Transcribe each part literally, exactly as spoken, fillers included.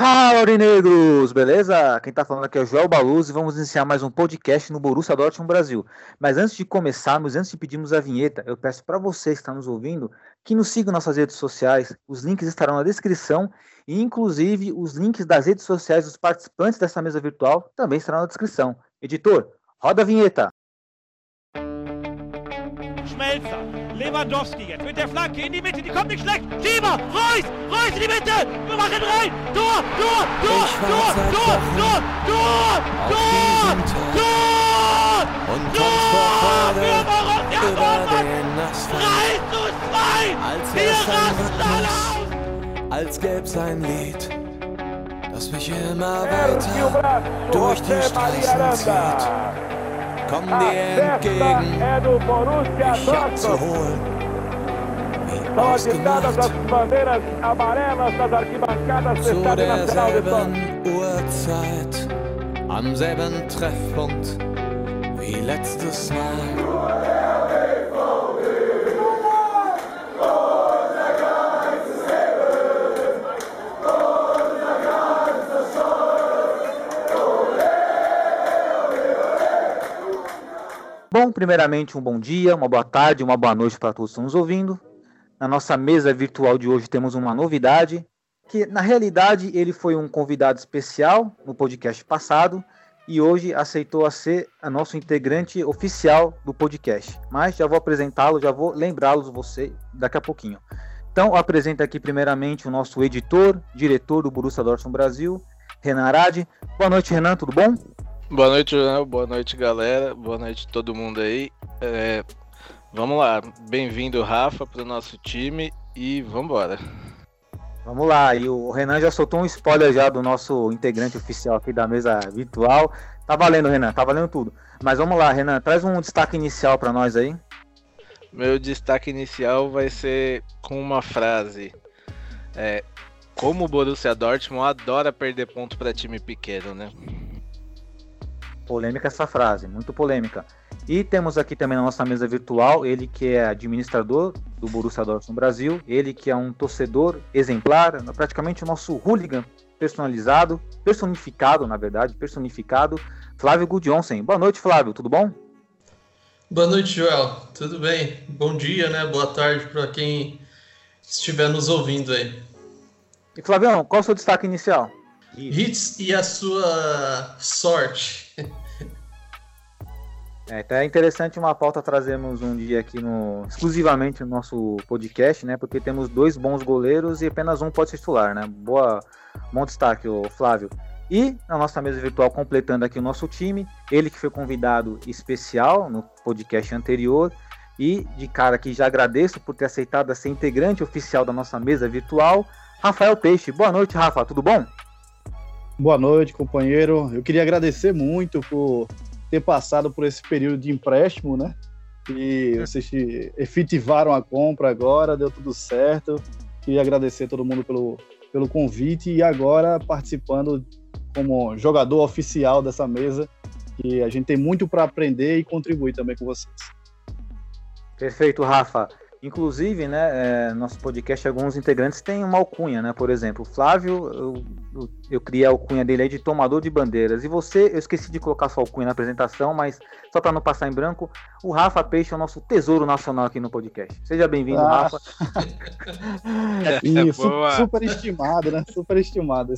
Fala, Aurinegros! Beleza? Quem tá falando aqui é o Joel Baluz e vamos iniciar mais um podcast no Borussia Dortmund Brasil. Mas antes de começarmos, antes de pedirmos a vinheta, eu peço para você que está nos ouvindo que nos siga em nossas redes sociais. Os links estarão na descrição e, inclusive, os links das redes sociais dos participantes dessa mesa virtual também estarão na descrição. Editor, roda a vinheta! Schmelzer, Lewandowski jetzt mit der Flanke in die Mitte, die kommt nicht schlecht. Schieber, Reus, Reus in die Mitte. Wir machen rein. Tor, Tor, Tor, Tor, Tor, Tor, Tor, Tor, Tor. Und Tor für Borussia Dortmund. drei zu zwei. Wir rasten alle aus. Als gäb's ein Lied, das mich immer weiter durch die Straßen zieht. Komm dir entgegen, dich abzuholen, wie ausgemacht, zu derselben Uhrzeit, am selben Treffpunkt, wie letztes Mal. Bom, primeiramente, um bom dia, uma boa tarde, uma boa noite para todos que estão nos ouvindo. Na nossa mesa virtual de hoje temos uma novidade, que na realidade ele foi um convidado especial no podcast passado e hoje aceitou a ser a nosso integrante oficial do podcast. Mas já vou apresentá-lo, já vou lembrá-los você daqui a pouquinho. Então, eu apresento aqui primeiramente o nosso editor, diretor do Borussia Dortmund Brasil, Renan Arad. Boa noite, Renan, tudo bom? Boa noite, João. Boa noite, galera. Boa noite a todo mundo aí. É, vamos lá. Bem-vindo, Rafa, para o nosso time e vamos embora. Vamos lá. E o Renan já soltou um spoiler já do nosso integrante oficial aqui da mesa virtual. Tá valendo, Renan. Tá valendo tudo. Mas vamos lá, Renan. Traz um destaque inicial para nós aí. Meu destaque inicial vai ser com uma frase. É, como o Borussia Dortmund adora perder ponto para time pequeno, né? Polêmica essa frase, muito polêmica. E temos aqui também na nossa mesa virtual ele que é administrador do Borussia Dortmund Brasil, ele que é um torcedor exemplar, praticamente o nosso hooligan personalizado, personificado, na verdade, personificado, Flávio Gudjonsen. Boa noite, Flávio, tudo bom? Boa noite, Joel, tudo bem? Bom dia, né? Boa tarde para quem estiver nos ouvindo aí. E Flavião, qual é o seu destaque inicial? Hitz e a sua sorte. É até interessante uma pauta trazermos um dia aqui no, exclusivamente no nosso podcast, né? Porque temos dois bons goleiros e apenas um pode ser titular, né? Boa, bom destaque, o Flávio. E na nossa mesa virtual, completando aqui o nosso time, ele que foi convidado especial no podcast anterior. E de cara aqui já agradeço por ter aceitado ser integrante oficial da nossa mesa virtual, Rafael Peixe. Boa noite, Rafa, tudo bom? Boa noite, companheiro. Eu queria agradecer muito por ter passado por esse período de empréstimo, né? E vocês efetivaram a compra agora, deu tudo certo. Queria agradecer a todo mundo pelo, pelo convite e agora participando como jogador oficial dessa mesa, que a gente tem muito para aprender e contribuir também com vocês. Perfeito, Rafa. Inclusive, né, é, nosso podcast, alguns integrantes têm uma alcunha, né? Por exemplo, o Flávio, eu, eu, eu criei a alcunha dele aí de tomador de bandeiras. E você, eu esqueci de colocar sua alcunha na apresentação, mas só para não passar em branco, o Rafa Peixe é o nosso tesouro nacional aqui no podcast. Seja bem-vindo, ah. Rafa. E, su- super estimado, né? Super estimado.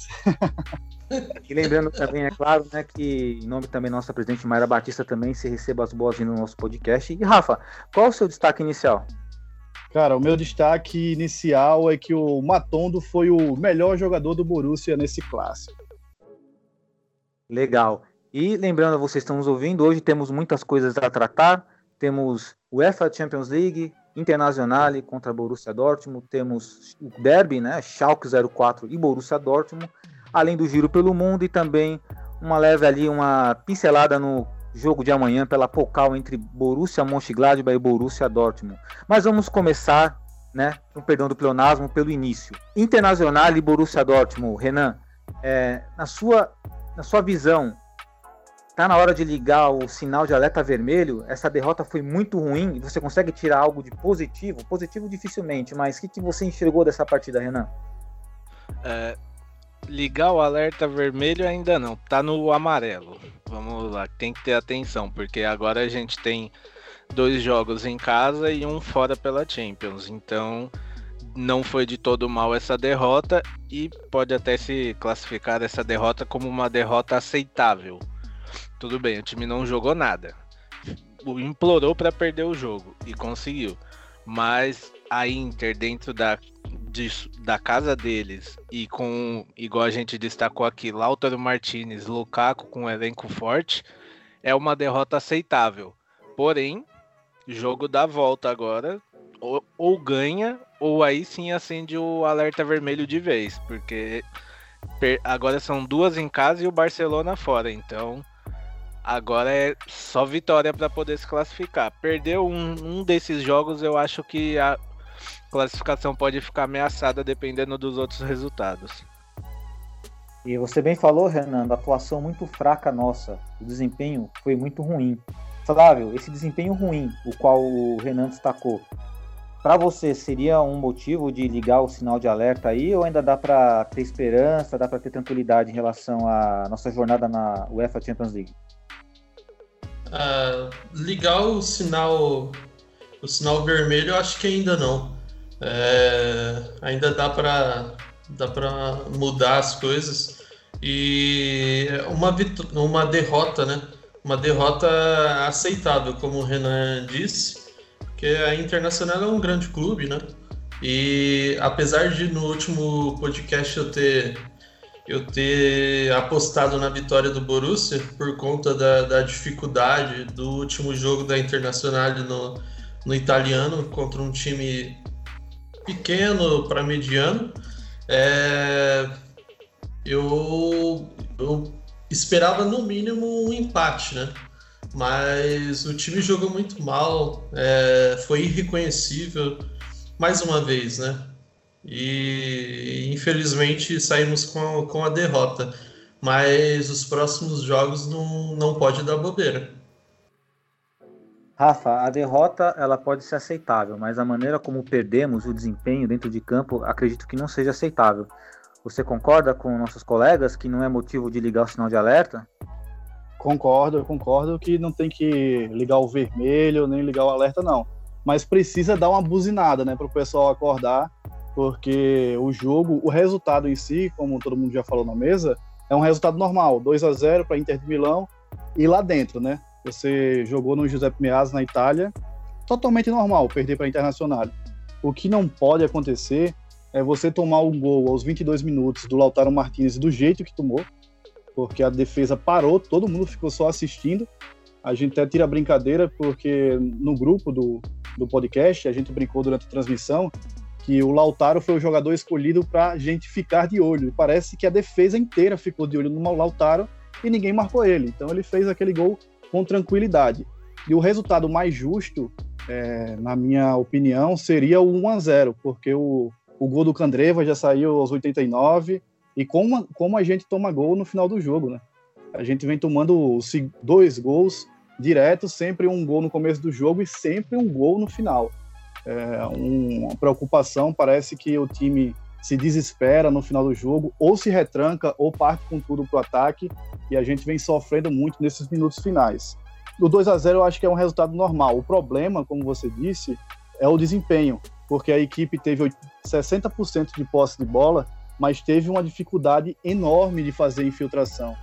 E lembrando também, é claro, né, que em nome também da nossa presidente Mayra Batista também se receba as boas-vindas no nosso podcast. E Rafa, qual é o seu destaque inicial? Cara, o meu destaque inicial é que o Matondo foi o melhor jogador do Borussia nesse clássico. Legal. E lembrando a vocês que estão nos ouvindo, hoje temos muitas coisas a tratar. Temos o UEFA Champions League, Internazionale contra Borussia Dortmund. Temos o derby, né? Schalke zero quatro e Borussia Dortmund. Além do giro pelo mundo e também uma leve ali, uma pincelada no jogo de amanhã pela Pokal entre Borussia Mönchengladbach e Borussia Dortmund. Mas vamos começar, né, com perdão do pleonasmo, pelo início. Internazionale e Borussia Dortmund. Renan, é, na, sua, na sua visão, está na hora de ligar o sinal de alerta vermelho? Essa derrota foi muito ruim. Você consegue tirar algo de positivo? Positivo dificilmente, mas o que, que você enxergou dessa partida, Renan? É, ligar o alerta vermelho ainda não, tá no amarelo. Vamos lá, tem que ter atenção, porque agora a gente tem dois jogos em casa e um fora pela Champions, então não foi de todo mal essa derrota e pode até se classificar essa derrota como uma derrota aceitável. Tudo bem, o time não jogou nada, implorou para perder o jogo e conseguiu, mas a Inter dentro da, de, da casa deles e com, igual a gente destacou aqui, Lautaro Martínez, Lukaku com um elenco forte, é uma derrota aceitável. Porém, jogo da volta agora, ou, ou ganha, ou aí sim acende o alerta vermelho de vez, porque per, agora são duas em casa e o Barcelona fora, então agora é só vitória para poder se classificar. Perdeu um, um desses jogos, eu acho que a classificação pode ficar ameaçada dependendo dos outros resultados. E você bem falou, Renan, da atuação muito fraca nossa, o desempenho foi muito ruim. Flávio, esse desempenho ruim, o qual o Renan destacou, para você seria um motivo de ligar o sinal de alerta aí, ou ainda dá para ter esperança, dá para ter tranquilidade em relação à nossa jornada na UEFA Champions League? Uh, ligar o sinal, o sinal vermelho, eu acho que ainda não. É, ainda dá para dá para mudar as coisas e uma, vit- uma derrota, né? Uma derrota aceitável, como o Renan disse, porque a Internacional é um grande clube, né? E apesar de no último podcast eu ter, eu ter apostado na vitória do Borussia por conta da, da dificuldade do último jogo da Internacional no, no italiano contra um time pequeno para mediano, é, eu... eu esperava no mínimo um empate, né? Mas o time jogou muito mal, é, foi irreconhecível mais uma vez, né? E infelizmente saímos com a, com a derrota, mas os próximos jogos não, não pode dar bobeira. Rafa, a derrota ela pode ser aceitável, mas a maneira como perdemos o desempenho dentro de campo acredito que não seja aceitável. Você concorda com nossos colegas que não é motivo de ligar o sinal de alerta? Concordo, eu concordo que não tem que ligar o vermelho, nem ligar o alerta, não. Mas precisa dar uma buzinada, né, para o pessoal acordar, porque o jogo, o resultado em si, como todo mundo já falou na mesa, é um resultado normal, dois a zero para a Inter de Milão e lá dentro, né? Você jogou no Giuseppe Meazza, na Itália, totalmente normal perder para a Internacional. O que não pode acontecer é você tomar o gol aos vinte e dois minutos do Lautaro Martínez do jeito que tomou, porque a defesa parou, todo mundo ficou só assistindo. A gente até tira a brincadeira, porque no grupo do, do podcast, a gente brincou durante a transmissão, que o Lautaro foi o jogador escolhido para a gente ficar de olho. E parece que a defesa inteira ficou de olho no Lautaro e ninguém marcou ele. Então ele fez aquele gol com tranquilidade. E o resultado mais justo, é, na minha opinião, seria o um a zero, porque o O gol do Candreva já saiu aos oitenta e nove, e como, como a gente toma gol no final do jogo, né? A gente vem tomando dois gols direto, sempre um gol no começo do jogo e sempre um gol no final. É uma preocupação, parece que o time se desespera no final do jogo, ou se retranca, ou parte com tudo para o ataque, e a gente vem sofrendo muito nesses minutos finais. O dois a zero eu acho que é um resultado normal. O problema, como você disse, é o desempenho, porque a equipe teve sessenta por cento de posse de bola, mas teve uma dificuldade enorme de fazer infiltração.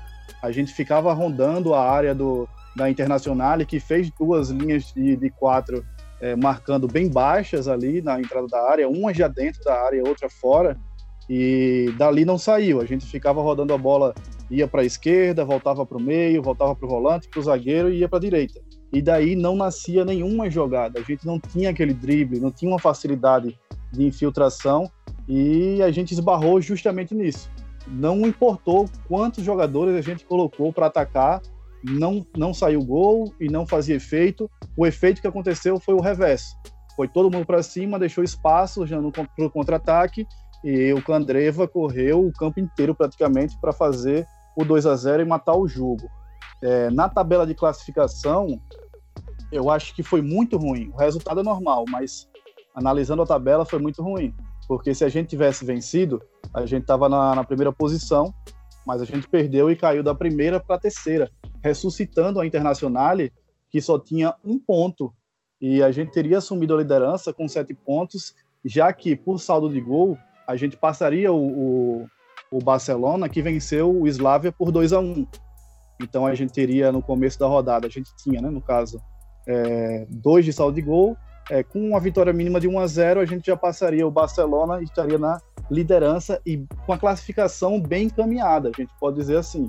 A gente ficava rondando a área do, da Internacional, que fez duas linhas de, de quatro é, marcando bem baixas ali na entrada da área, uma já dentro da área, outra fora, e dali não saiu. A gente ficava rodando a bola, ia para a esquerda, voltava para o meio, voltava para o volante, para o zagueiro e ia para a direita. E daí não nascia nenhuma jogada, a gente não tinha aquele drible, não tinha uma facilidade de infiltração e a gente esbarrou justamente nisso. Não importou quantos jogadores a gente colocou para atacar, não, não saiu gol e não fazia efeito. O efeito que aconteceu foi o reverso, foi todo mundo para cima, deixou espaço já no pro contra-ataque e o Candreva correu o campo inteiro praticamente para fazer o dois a zero e matar o jogo. É, na tabela de classificação, eu acho que foi muito ruim. O resultado é normal, mas analisando a tabela foi muito ruim. porque se a gente tivesse vencido, a gente estava na, na primeira posição, mas a gente perdeu e caiu da primeira para a terceira, ressuscitando a Internazionale, que só tinha um ponto, e a gente teria assumido a liderança com sete pontos, já que, por saldo de gol, a gente passaria o, o, o Barcelona, que venceu o Slavia por dois a um. Então, a gente teria, no começo da rodada, a gente tinha, né, no caso, é, dois de saldo de gol, é, com uma vitória mínima de um a zero, a gente já passaria o Barcelona e estaria na liderança e com a classificação bem encaminhada, a gente pode dizer assim.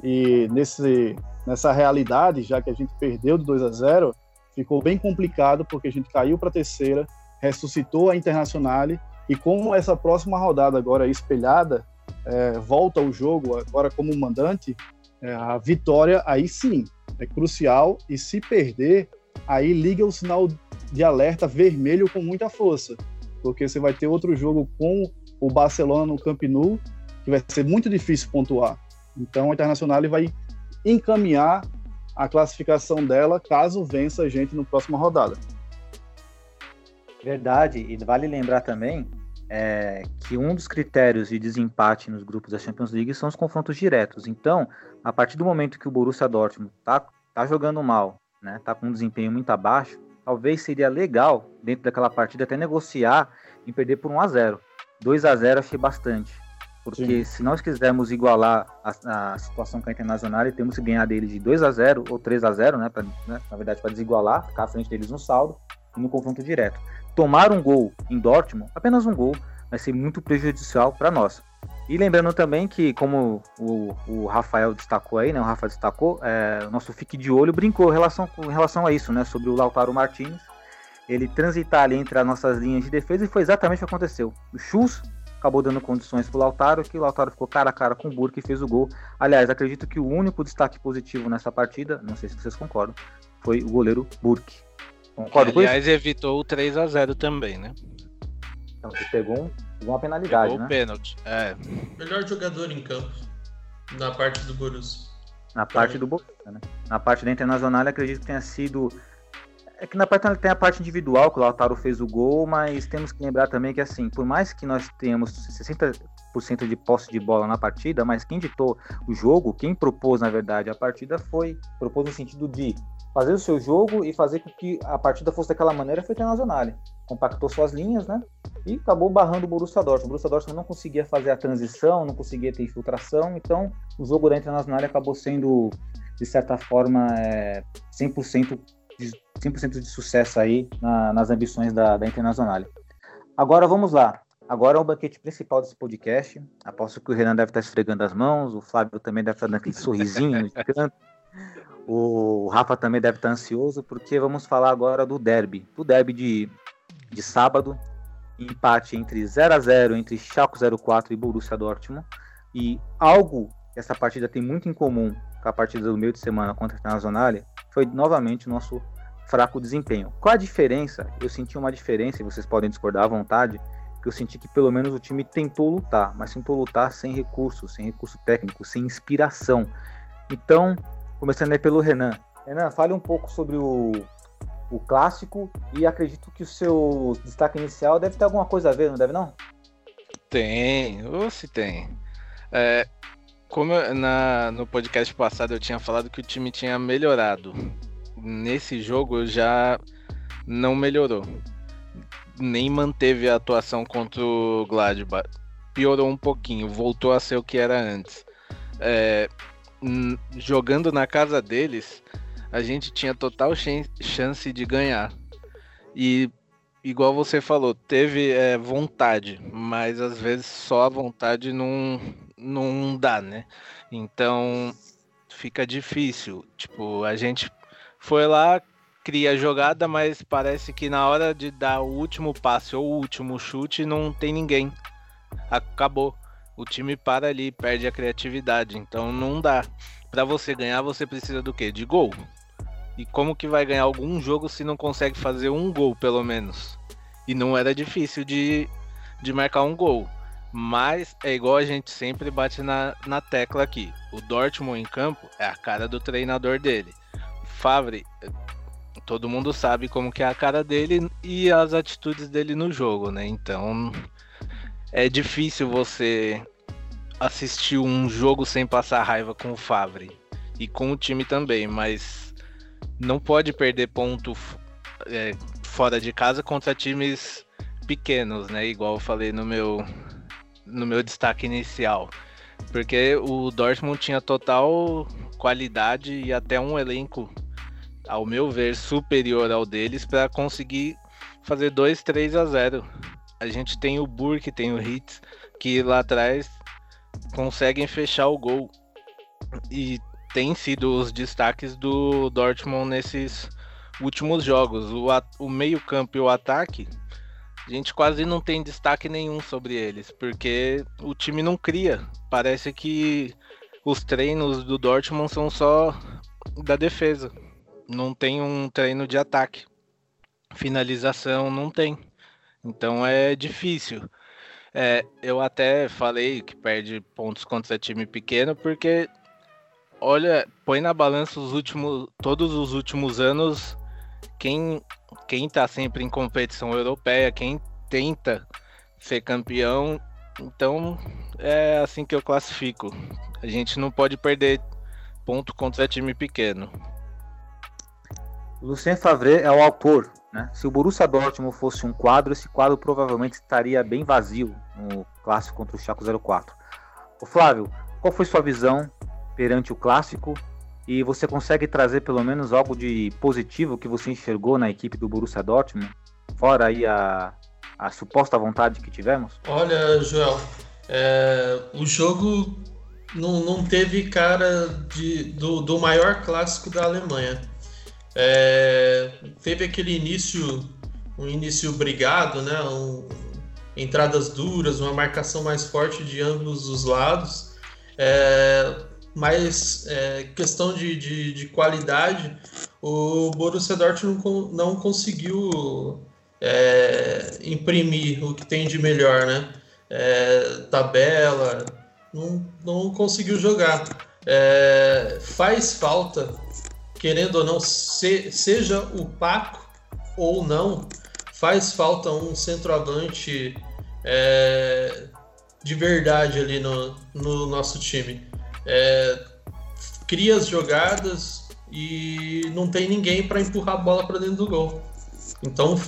E nesse, nessa realidade, já que a gente perdeu de dois a zero, ficou bem complicado, porque a gente caiu para a terceira, ressuscitou a Internazionale, e como essa próxima rodada agora é espelhada, é, volta o jogo agora como mandante, é, a vitória aí sim é crucial, e se perder, aí liga o sinal de alerta vermelho com muita força, porque você vai ter outro jogo com o Barcelona no Camp Nou, que vai ser muito difícil pontuar. Então a Internazionale vai encaminhar a classificação dela caso vença a gente na próxima rodada. Verdade, e vale lembrar também é, que um dos critérios de desempate nos grupos da Champions League são os confrontos diretos. Então, a partir do momento que o Borussia Dortmund está tá jogando mal, né, tá com um desempenho muito abaixo, talvez seria legal, dentro daquela partida, até negociar e perder por um a zero. dois a zero achei bastante, porque sim, se nós quisermos igualar a, a situação com a Internazionale, temos que ganhar deles de dois a zero ou três a zero, né, pra, né, na verdade, para desigualar, ficar à frente deles no saldo e no confronto direto. Tomar um gol em Dortmund, apenas um gol, vai ser muito prejudicial para nós. E lembrando também que, como o, o Rafael destacou aí, né, o Rafa destacou, é, o nosso fique de olho brincou em relação, com relação a isso, né, sobre o Lautaro Martínez, ele transitar ali entre as nossas linhas de defesa, e foi exatamente o que aconteceu. O Schultz acabou dando condições para o Lautaro, que o Lautaro ficou cara a cara com o Burke e fez o gol. Aliás, acredito que o único destaque positivo nessa partida, não sei se vocês concordam, foi o goleiro Burke. Concordo com isso? Aliás, evitou o três a zero também, né? Então, ele pegou um... uma penalidade, pegou, né? O pênalti, é. Melhor jogador em campo, na parte do Borussia. Na parte do Borussia, né? Na parte da Internacional, acredito que tenha sido... É que na parte tem a parte individual, que o Lautaro fez o gol, mas temos que lembrar também que, assim, por mais que nós tenhamos sessenta por cento de posse de bola na partida, mas quem ditou o jogo, quem propôs, na verdade, a partida foi... Propôs no sentido de fazer o seu jogo e fazer com que a partida fosse daquela maneira, foi a Internacional. Compactou suas linhas, né? E acabou barrando o Borussia Dortmund. O Borussia Dortmund não conseguia fazer a transição, não conseguia ter infiltração, então o jogo da Internacional acabou sendo, de certa forma, é, cem por cento de, cem por cento de sucesso aí na, nas ambições da, da Internacional. Agora vamos lá. Agora é o banquete principal desse podcast. Aposto que o Renan deve estar esfregando as mãos, o Flávio também deve estar dando aquele sorrisinho de canto. O Rafa também deve estar ansioso, porque vamos falar agora do derby. Do derby de, de sábado. Empate entre zero a zero entre Schalke zero quatro e Borussia Dortmund, e algo que essa partida tem muito em comum com a partida do meio de semana contra a Internazionale foi novamente o nosso fraco desempenho. Qual a diferença? Eu senti uma diferença, e vocês podem discordar à vontade, que eu senti que pelo menos o time tentou lutar, mas tentou lutar sem recursos, sem recurso técnico, sem inspiração. Então, começando aí pelo Renan. Renan, fale um pouco sobre o... o clássico, e acredito que o seu destaque inicial deve ter alguma coisa a ver, não deve não? Tem, ou se tem. É, como eu, na, no podcast passado eu tinha falado que o time tinha melhorado, nesse jogo já não melhorou, nem manteve a atuação contra o Gladbach, piorou um pouquinho, voltou a ser o que era antes. É, n- jogando na casa deles, a gente tinha total chance de ganhar. E, igual você falou, teve é, vontade, mas às vezes só a vontade não, não dá, né? Então, fica difícil. Tipo, a gente foi lá, cria a jogada, mas parece que na hora de dar o último passe ou o último chute, não tem ninguém. Acabou. O time para ali, perde a criatividade. Então, não dá. Pra você ganhar, você precisa do quê? De gol. E como que vai ganhar algum jogo se não consegue fazer um gol, pelo menos? E não era difícil de, de marcar um gol. Mas é igual a gente sempre bate na, na tecla aqui. O Dortmund em campo é a cara do treinador dele. Favre, todo mundo sabe como que é a cara dele e as atitudes dele no jogo, né? Então, é difícil você assistir um jogo sem passar raiva com o Favre e com o time também, mas não pode perder ponto é, fora de casa contra times pequenos, né? Igual eu falei no meu, no meu destaque inicial, porque o Dortmund tinha total qualidade e até um elenco, ao meu ver, superior ao deles para conseguir fazer dois, três a zero. A gente tem o Burke, tem o Hitz, que lá atrás conseguem fechar o gol. E tem sido os destaques do Dortmund nesses últimos jogos. O, at- o meio-campo e o ataque, a gente quase não tem destaque nenhum sobre eles, porque o time não cria. Parece que os treinos do Dortmund são só da defesa. Não tem um treino de ataque. Finalização não tem. Então é difícil. É, eu até falei que perde pontos contra time pequeno, porque olha, põe na balança os últimos, todos os últimos anos, quem, quem tá sempre em competição europeia, quem tenta ser campeão. Então é assim que eu classifico. A gente não pode perder ponto contra time pequeno. Lucien Favre é o autor, né? Se o Borussia Dortmund fosse um quadro, esse quadro provavelmente estaria bem vazio no clássico contra o Schalke zero quatro. Ô Flávio, qual foi sua visão perante o clássico? E você consegue trazer pelo menos algo de positivo que você enxergou na equipe do Borussia Dortmund? Fora aí a, a suposta vontade que tivemos? Olha, Joel, é, o jogo não, não teve cara de, do, do maior clássico da Alemanha. É, teve aquele início, um início brigado, né? um, entradas duras, uma marcação mais forte de ambos os lados, é, mas é, questão de, de, de qualidade, o Borussia Dortmund não, não conseguiu é, imprimir o que tem de melhor, né? É, tabela, não, não conseguiu jogar, é, faz falta. Querendo ou não, se, seja o Paco ou não, faz falta um centroavante é, de verdade ali no, no nosso time. É, cria as jogadas e não tem ninguém para empurrar a bola para dentro do gol. Então,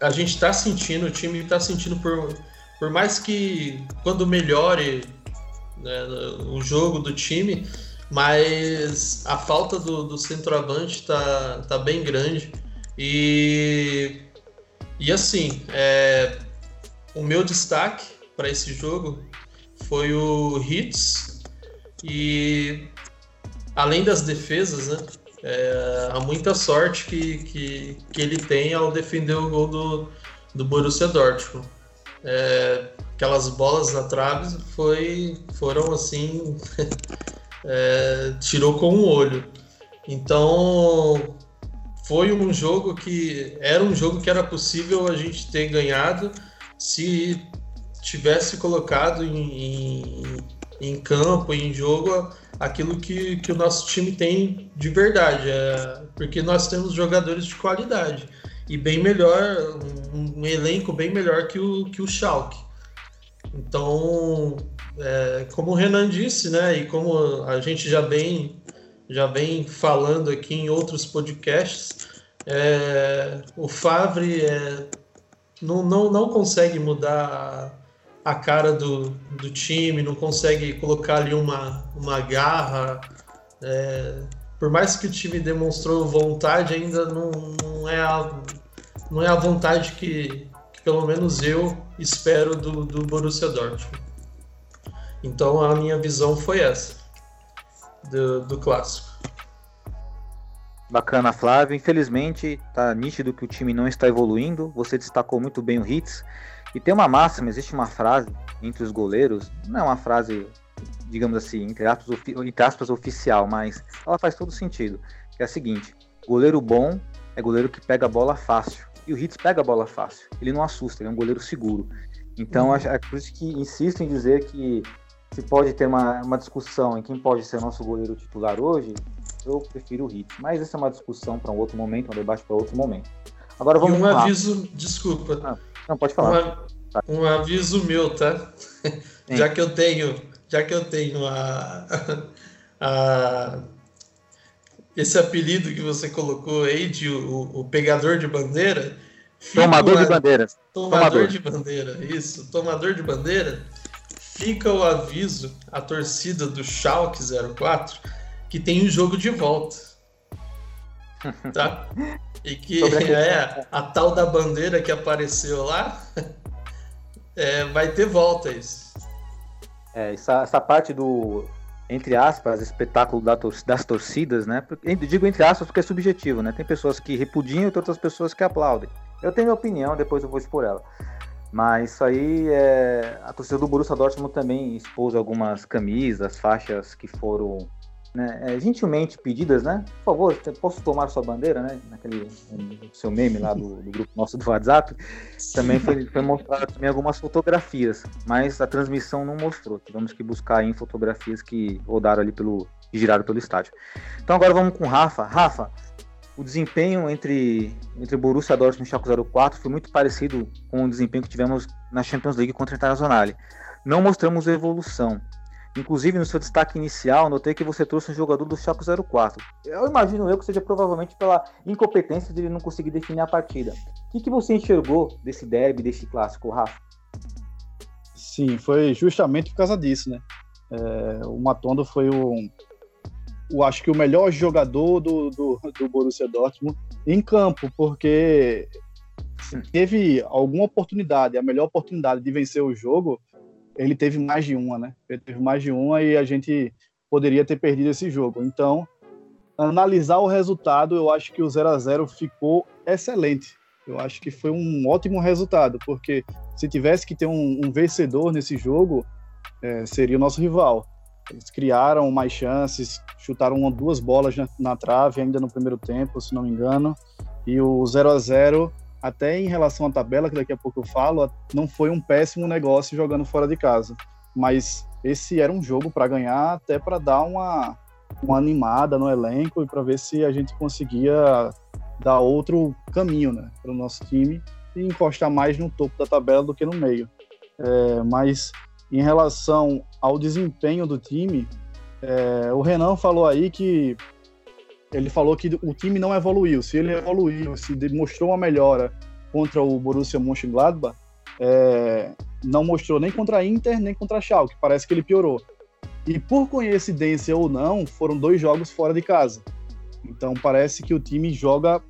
a gente está sentindo, o time está sentindo, por, por mais que quando melhore, né, o jogo do time, mas a falta do, do centroavante tá, tá bem grande. E, e assim, é, o meu destaque para esse jogo foi o Hitz. E além das defesas, né, é, há muita sorte que, que, que ele tem ao defender o gol do, do Borussia Dortmund. É, aquelas bolas na trave foi, foram assim... É, tirou com um olho. Então foi um jogo que era um jogo que era possível a gente ter ganhado se tivesse colocado em, em, em campo, em jogo, aquilo que, que o nosso time tem de verdade, é, porque nós temos jogadores de qualidade e bem melhor, um, um elenco bem melhor que o, que o Schalke. Então, é, como o Renan disse, né, e como a gente já vem, já vem falando aqui em outros podcasts, é, o Favre é, não, não, não consegue mudar a, a cara do, do time, não consegue colocar ali uma, uma garra. É, por mais que o time demonstrou vontade, ainda não, não, é, a, não é a vontade que, que pelo menos eu espero do, do Borussia Dortmund. Então a minha visão foi essa, do, do clássico. Bacana, Flávio. Infelizmente, tá nítido que o time não está evoluindo. Você destacou muito bem o Hitz. E tem uma máxima, existe uma frase entre os goleiros, não é uma frase, digamos assim, entre aspas, ofi- entre aspas oficial, mas ela faz todo sentido. Que é a seguinte: goleiro bom é goleiro que pega a bola fácil. E o Hitz pega a bola fácil. Ele não assusta, ele é um goleiro seguro. Então, uhum. é por isso que insisto em dizer que se pode ter uma, uma discussão em quem pode ser nosso goleiro titular hoje, eu prefiro o Hitz. Mas essa é uma discussão para um outro momento, um debate para outro momento. Agora vamos e um lá. aviso, desculpa. Ah, não, pode falar. Uma, Um aviso meu, tá? já que eu tenho, já que eu tenho a, a, esse apelido que você colocou aí de o, o pegador de bandeira. Tomador a, de bandeiras. Tomador, tomador de bandeira, isso. Tomador de bandeira. Fica o aviso à torcida do Schalke zero quatro que tem um jogo de volta, tá? E que é a tal da bandeira que apareceu lá, é, vai ter volta isso. É, essa, essa parte do, entre aspas, espetáculo da tor- das torcidas, né? Eu digo entre aspas porque é subjetivo, né? Tem pessoas que repudiam e tem outras pessoas que aplaudem. Eu tenho minha opinião, depois eu vou expor ela. Mas isso aí, é... a torcida do Borussia Dortmund também expôs algumas camisas, faixas que foram, né, é, gentilmente pedidas, né? Por favor, posso tomar sua bandeira, né? Naquele seu meme lá do, do grupo nosso do WhatsApp. Também foi, foi mostrado também algumas fotografias, mas a transmissão não mostrou. Tivemos que buscar aí em fotografias que rodaram ali pelo, que giraram pelo estádio. Então agora vamos com o Rafa. Rafa, o desempenho entre, entre Borussia Dortmund e Schalke zero quatro foi muito parecido com o desempenho que tivemos na Champions League contra a Internazionale. Não mostramos evolução. Inclusive, no seu destaque inicial, notei que você trouxe um jogador do Schalke zero quatro. Eu imagino eu que seja provavelmente pela incompetência de ele não conseguir definir a partida. O que, que você enxergou desse derby, desse clássico, Rafa? Sim, foi justamente por causa disso, né? É, o Matondo foi o... Eu acho que o melhor jogador do, do, do Borussia Dortmund em campo, porque se teve alguma oportunidade, a melhor oportunidade de vencer o jogo, ele teve mais de uma, né? Ele teve mais de uma e a gente poderia ter perdido esse jogo. Então, analisar o resultado, eu acho que o zero a zero ficou excelente. Eu acho que foi um ótimo resultado, porque se tivesse que ter um, um vencedor nesse jogo, é, seria o nosso rival. Eles criaram mais chances, chutaram uma, duas bolas na, na trave ainda no primeiro tempo, se não me engano. E o zero a zero, até em relação à tabela, que daqui a pouco eu falo, não foi um péssimo negócio jogando fora de casa. Mas esse era um jogo para ganhar, até para dar uma, uma animada no elenco e para ver se a gente conseguia dar outro caminho, né, para o nosso time e encostar mais no topo da tabela do que no meio. É, mas... Em relação ao desempenho do time, é, o Renan falou aí que ele falou que o time não evoluiu. Se ele evoluiu, se demonstrou uma melhora contra o Borussia Mönchengladbach, é, não mostrou nem contra a Inter, nem contra a Schalke. Parece que ele piorou. E por coincidência ou não, foram dois jogos fora de casa. Então parece que o time joga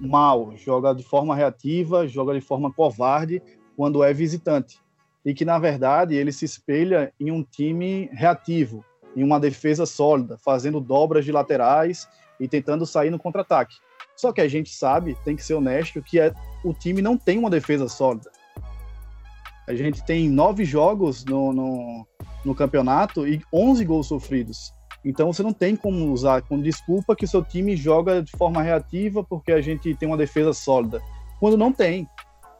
mal, joga de forma reativa, joga de forma covarde quando é visitante. E que, na verdade, ele se espelha em um time reativo, em uma defesa sólida, fazendo dobras de laterais e tentando sair no contra-ataque. Só que a gente sabe, tem que ser honesto, que é, o time não tem uma defesa sólida. A gente tem nove jogos no, no, no campeonato e onze gols sofridos. Então você não tem como usar como desculpa que o seu time joga de forma reativa porque a gente tem uma defesa sólida, quando não tem.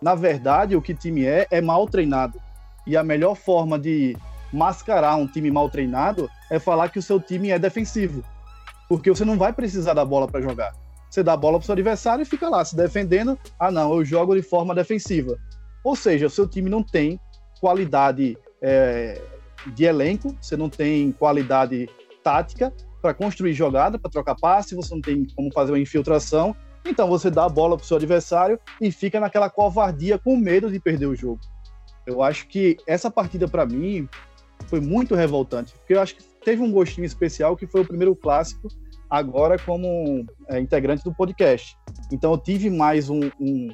Na verdade, o que time é, é mal treinado. E a melhor forma de mascarar um time mal treinado é falar que o seu time é defensivo. Porque você não vai precisar da bola para jogar. Você dá a bola para o seu adversário e fica lá se defendendo. Ah, não, eu jogo de forma defensiva. Ou seja, o seu time não tem qualidade é, de elenco, você não tem qualidade tática para construir jogada, para trocar passe, você não tem como fazer uma infiltração. Então você dá a bola para o seu adversário e fica naquela covardia com medo de perder o jogo. Eu acho que essa partida, para mim, foi muito revoltante, porque eu acho que teve um gostinho especial, que foi o primeiro clássico, agora como é, integrante do podcast. Então eu tive mais um, um,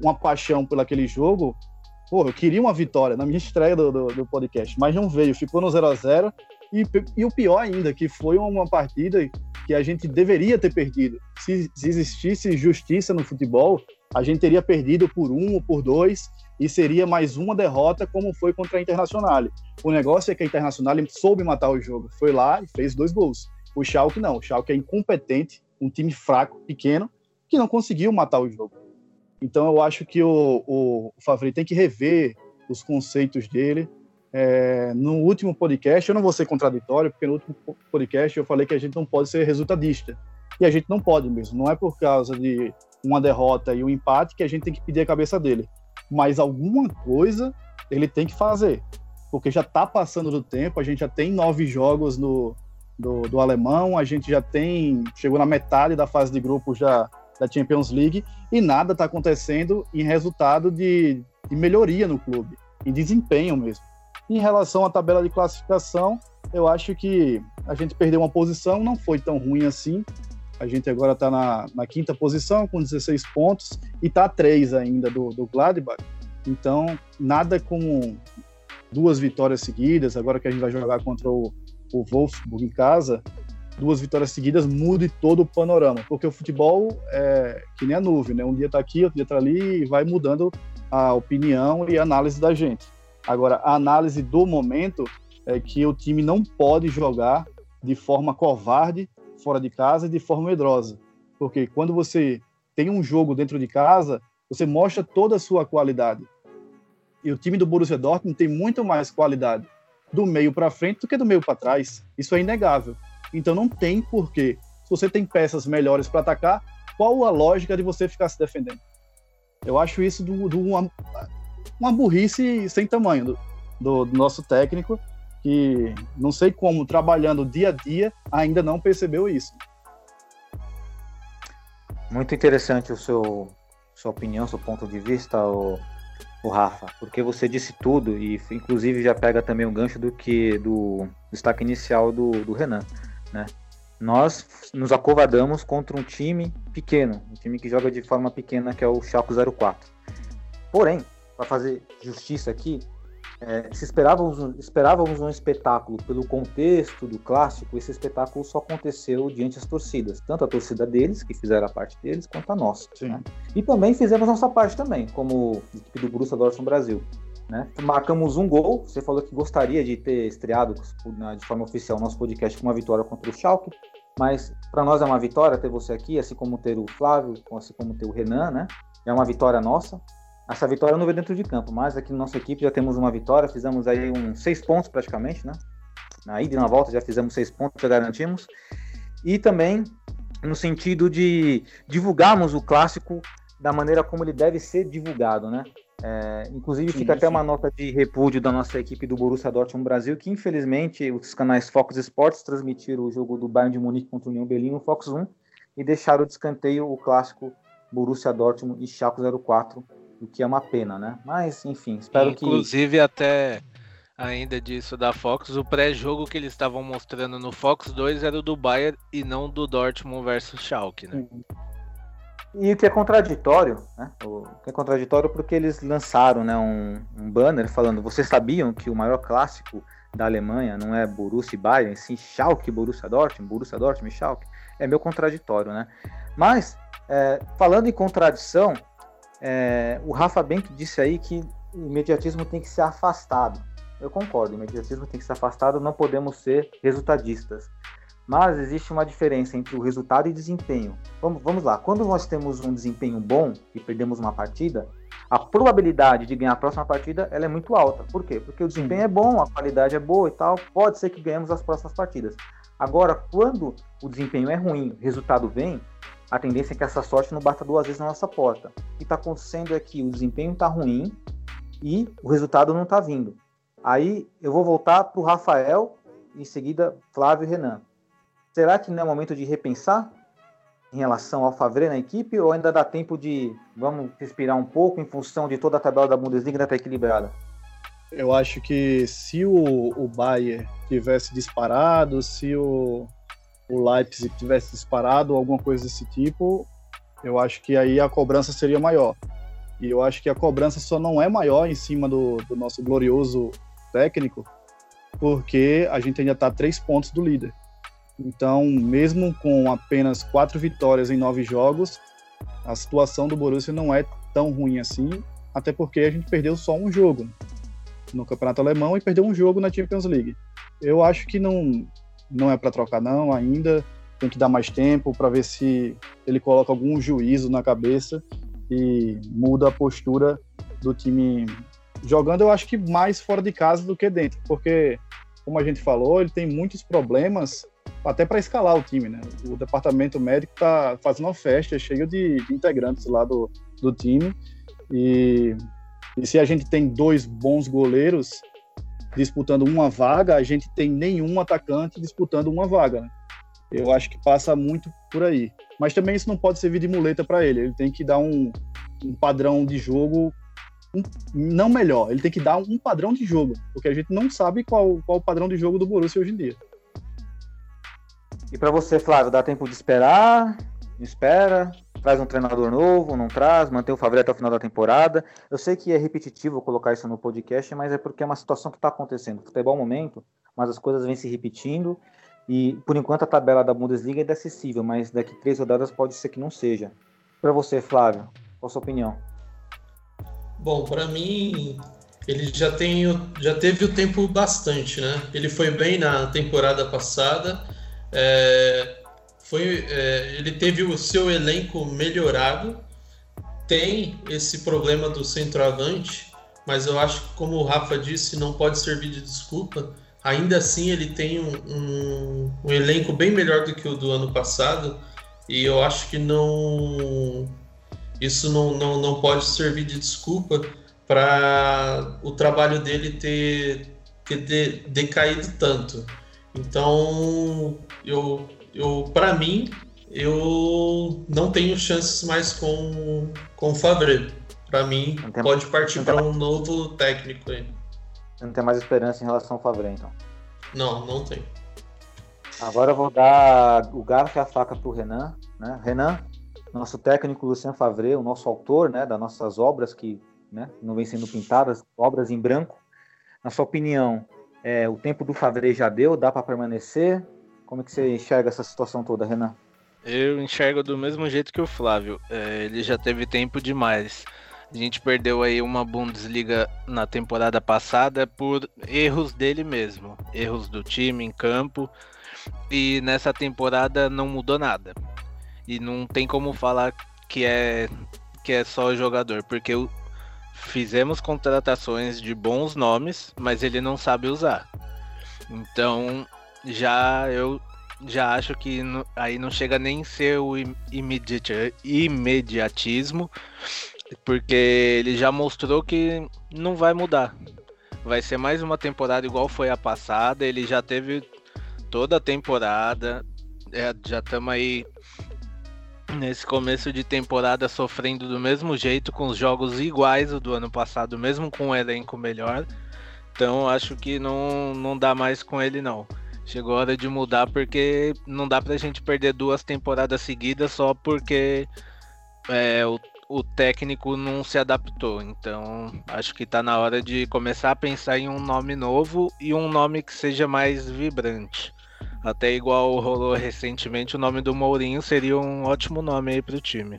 uma paixão por aquele jogo. Pô, eu queria uma vitória na minha estreia do, do, do podcast, mas não veio, ficou no zero a zero. E, e o pior ainda, que foi uma partida que a gente deveria ter perdido. Se, se existisse justiça no futebol, a gente teria perdido por um ou por dois, e seria mais uma derrota, como foi contra a Internazionale. O negócio é que a Internazionale soube matar o jogo. Foi lá e fez dois gols. O Schalke não. O Schalke é incompetente, um time fraco, pequeno, que não conseguiu matar o jogo. Então eu acho que o, o, o Favre tem que rever os conceitos dele. É, no último podcast, eu não vou ser contraditório, porque no último podcast eu falei que a gente não pode ser resultadista. E a gente não pode mesmo. Não é por causa de uma derrota e um empate que a gente tem que pedir a cabeça dele. mas alguma coisa ele tem que fazer, porque já está passando do tempo, a gente já tem nove jogos no, do, do alemão, a gente já tem, chegou na metade da fase de grupos já da Champions League, e nada está acontecendo em resultado de, de melhoria no clube, em desempenho mesmo. Em relação à tabela de classificação, eu acho que a gente perdeu uma posição, não foi tão ruim assim, a gente agora está na, na quinta posição, com dezesseis pontos, e está a três ainda do, do Gladbach, então nada com duas vitórias seguidas, agora que a gente vai jogar contra o, o Wolfsburg em casa, duas vitórias seguidas mude todo o panorama, porque o futebol é que nem a nuvem, né? Um dia tá aqui, outro dia tá ali, e vai mudando a opinião e a análise da gente. Agora, a análise do momento é que o time não pode jogar de forma covarde, fora de casa, e de forma medrosa, porque quando você tem um jogo dentro de casa, você mostra toda a sua qualidade, e o time do Borussia Dortmund tem muito mais qualidade do meio para frente do que do meio para trás, isso é inegável. Então não tem porquê. Se você tem peças melhores para atacar, qual a lógica de você ficar se defendendo? Eu acho isso do, do uma, uma burrice sem tamanho do, do, do nosso técnico, que não sei como, trabalhando dia a dia, ainda não percebeu isso. Muito interessante o seu, sua opinião, seu ponto de vista, o, o Rafa, porque você disse tudo, e inclusive já pega também um gancho do, que, do destaque inicial do, do Renan. Né? Nós nos acovardamos contra um time pequeno, um time que joga de forma pequena, que é o Schalke zero quatro. Porém, para fazer justiça aqui, é, se esperávamos, esperávamos um espetáculo pelo contexto do clássico, esse espetáculo só aconteceu diante das torcidas, tanto a torcida deles, que fizeram a parte deles, quanto a nossa. Né? E também fizemos nossa parte também, como equipe do Borussia Dortmund Brasil. Né? Marcamos um gol, você falou que gostaria de ter estreado de forma oficial o nosso podcast com uma vitória contra o Schalke, mas para nós é uma vitória ter você aqui, assim como ter o Flávio, assim como ter o Renan, né? É uma vitória nossa. Essa vitória não veio dentro de campo, mas aqui na nossa equipe já temos uma vitória, fizemos aí uns seis pontos praticamente, né? Na ida e na volta já fizemos seis pontos, já garantimos. E também no sentido de divulgarmos o clássico da maneira como ele deve ser divulgado, né? É, inclusive sim, fica sim. Até uma nota de repúdio da nossa equipe do Borussia Dortmund Brasil, que infelizmente os canais Fox Sports transmitiram o jogo do Bayern de Munique contra o União Berlim no Fox um e deixaram de escanteio o clássico Borussia Dortmund e Schalke zero quatro, o que é uma pena, né? Mas enfim, espero inclusive, que... Inclusive até ainda disso da Fox, o pré-jogo que eles estavam mostrando no Fox dois era o do Bayern e não do Dortmund versus Schalke, né? Uhum. E o que é contraditório, né? O que é contraditório porque eles lançaram, né, um, um banner falando: vocês sabiam que o maior clássico da Alemanha não é Borussia e Bayern, sim Schalke, Borussia Dortmund, Borussia Dortmund e Schalke? É meio contraditório, né? Mas, é, falando em contradição, é, o Rafa Benck disse aí que o imediatismo tem que ser afastado. Eu concordo, o imediatismo tem que ser afastado, não podemos ser resultadistas. Mas existe uma diferença entre o resultado e desempenho. Vamos, vamos lá, quando nós temos um desempenho bom e perdemos uma partida, a probabilidade de ganhar a próxima partida ela é muito alta. Por quê? Porque o desempenho é bom, a qualidade é boa e tal, pode ser que ganhemos as próximas partidas. Agora, quando o desempenho é ruim, o resultado vem, a tendência é que essa sorte não bata duas vezes na nossa porta. O que está acontecendo é que o desempenho está ruim e o resultado não está vindo. Aí eu vou voltar para o Rafael, em seguida Flávio e Renan. Será que não é momento de repensar em relação ao Favre na equipe, ou ainda dá tempo de, vamos respirar um pouco em função de toda a tabela da Bundesliga ainda estar equilibrada? Eu acho que se o, o Bayern tivesse disparado, se o, o Leipzig tivesse disparado, alguma coisa desse tipo, eu acho que aí a cobrança seria maior. E eu acho que a cobrança só não é maior em cima do, do nosso glorioso técnico, porque a gente ainda está a três pontos do líder. Então, mesmo com apenas quatro vitórias em nove jogos, a situação do Borussia não é tão ruim assim, até porque a gente perdeu só um jogo no Campeonato Alemão e perdeu um jogo na Champions League. Eu acho que não, não é para trocar não ainda, tem que dar mais tempo para ver se ele coloca algum juízo na cabeça e muda a postura do time jogando, eu acho que mais fora de casa do que dentro, porque, como a gente falou, ele tem muitos problemas até para escalar o time, né? O departamento médico tá fazendo uma festa cheia de, de integrantes lá do, do time, e E se a gente tem dois bons goleiros disputando uma vaga, a gente tem nenhum atacante disputando uma vaga, né? Eu acho que passa muito por aí. Mas também isso não pode servir de muleta para ele. Ele tem que dar um, um padrão de jogo, um, não melhor, ele tem que dar um padrão de jogo, porque a gente não sabe qual, qual o padrão de jogo do Borussia hoje em dia. E para você, Flávio, dá tempo de esperar? Espera? Traz um treinador novo, não traz, mantém o Favre até o final da temporada. Eu sei que é repetitivo colocar isso no podcast, mas é porque é uma situação que está acontecendo. Futebol é um momento, mas as coisas vêm se repetindo. E, por enquanto, a tabela da Bundesliga é acessível, mas daqui três rodadas pode ser que não seja. Para você, Flávio, qual a sua opinião? Bom, para mim, ele já, tem, já teve o tempo bastante, né? Ele foi bem na temporada passada. É... Foi, é, ele teve o seu elenco melhorado, tem esse problema do centroavante, mas eu acho que, como o Rafa disse, não pode servir de desculpa. Ainda assim, ele tem um, um, um elenco bem melhor do que o do ano passado, e eu acho que não, isso não, não, não pode servir de desculpa para o trabalho dele ter, ter, ter decaído tanto. Então, eu... Eu, para mim, eu não tenho chances mais com, com o Favre. Para mim, tem, pode partir para um novo técnico aí. Você não tem mais esperança em relação ao Favre, então? Não, não tem. Agora eu vou dar o garfo e a faca para o Renan, né? Renan, nosso técnico Lucien Favre, o nosso autor, né, das nossas obras que, né, não vem sendo pintadas, obras em branco. Na sua opinião, é, o tempo do Favre já deu? Dá para permanecer? Como é que você enxerga essa situação toda, Renan? Eu enxergo do mesmo jeito que o Flávio. É, ele já teve tempo demais. A gente perdeu aí uma Bundesliga na temporada passada por erros dele mesmo. Erros do time em campo. E nessa temporada não mudou nada. E não tem como falar que é, que é só jogador. Porque fizemos contratações de bons nomes, mas ele não sabe usar. Então... Já eu já acho que no, aí não chega nem ser o imediati, imediatismo, porque ele já mostrou que não vai mudar. Vai ser mais uma temporada igual foi a passada, ele já teve toda a temporada, é, já estamos aí nesse começo de temporada sofrendo do mesmo jeito, com os jogos iguais ao do ano passado, mesmo com um elenco melhor. Então acho que não, não dá mais com ele não. Chegou a hora de mudar, porque não dá pra gente perder duas temporadas seguidas só porque é, o, o técnico não se adaptou. Então, acho que tá na hora de começar a pensar em um nome novo e um nome que seja mais vibrante. Até igual rolou recentemente, o nome do Mourinho seria um ótimo nome aí pro time.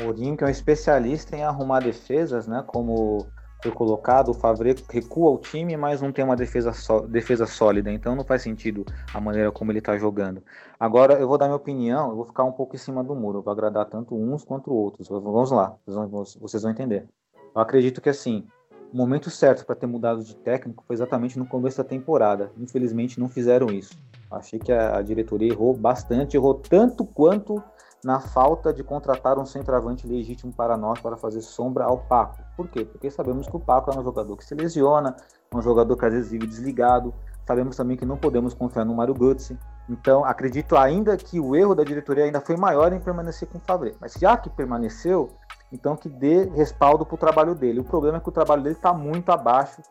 Mourinho, que é um especialista em arrumar defesas, né? Como... foi colocado, o Favre recua o time, mas não tem uma defesa, só, defesa sólida, então não faz sentido a maneira como ele está jogando. Agora eu vou dar minha opinião, eu vou ficar um pouco em cima do muro, eu vou agradar tanto uns quanto outros, vamos lá, vocês vão, vocês vão entender. Eu acredito que assim, o momento certo para ter mudado de técnico foi exatamente no começo da temporada, infelizmente não fizeram isso. Achei que a, a diretoria errou bastante, errou tanto quanto na falta de contratar um centroavante legítimo para nós, para fazer sombra ao Paco. Por quê? Porque sabemos que o Paco é um jogador que se lesiona, é um jogador que às vezes vive desligado, sabemos também que não podemos confiar no Mário Götze, então acredito ainda que o erro da diretoria ainda foi maior em permanecer com o Favre, mas já que permaneceu, então que dê respaldo para o trabalho dele. O problema é que o trabalho dele está muito abaixo,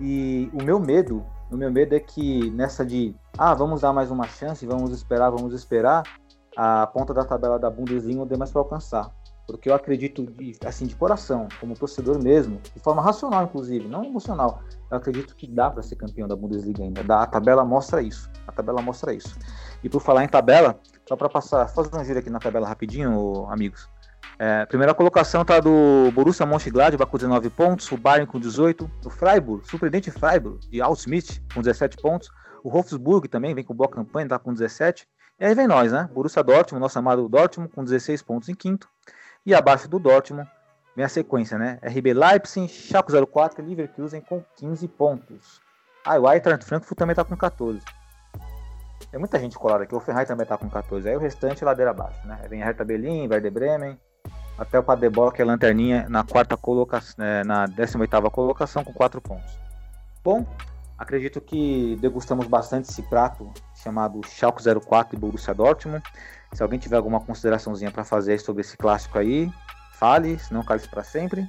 e o meu medo, o meu medo é que nessa de, ah, vamos dar mais uma chance, vamos esperar, vamos esperar, a ponta da tabela da Bundesliga não deu mais para alcançar, porque eu acredito de, assim, de coração, como torcedor mesmo, de forma racional inclusive, não emocional, eu acredito que dá para ser campeão da Bundesliga ainda, a tabela mostra isso, a tabela mostra isso. E por falar em tabela, só para passar, fazer um giro aqui na tabela rapidinho, amigos. É, primeira colocação tá do Borussia Mönchengladbach com dezenove pontos, o Bayern com dezoito, o Freiburg, surpreendente Freiburg, de Altschmidt com dezessete pontos, o Wolfsburg também vem com boa campanha, tá com dezessete. E aí vem nós, né? Borussia Dortmund, nosso amado Dortmund, com dezesseis pontos em quinto. E abaixo do Dortmund vem a sequência, né? R B Leipzig, Schalke zero quatro, Leverkusen com quinze pontos. Ah, o Eintracht Frankfurt também tá com catorze. Tem muita gente colada aqui, o Ferrari também tá com catorze. Aí o restante ladeira abaixo, né? Aí vem a Hertha Berlim, Werder Bremen, até o Padebola, que é lanterninha, na, quarta coloca... na décima oitava colocação com quatro pontos. Bom, acredito que degustamos bastante esse prato chamado Schalke zero quatro e Borussia Dortmund. Se alguém tiver alguma consideraçãozinha para fazer sobre esse clássico aí, fale, senão cale-se para sempre.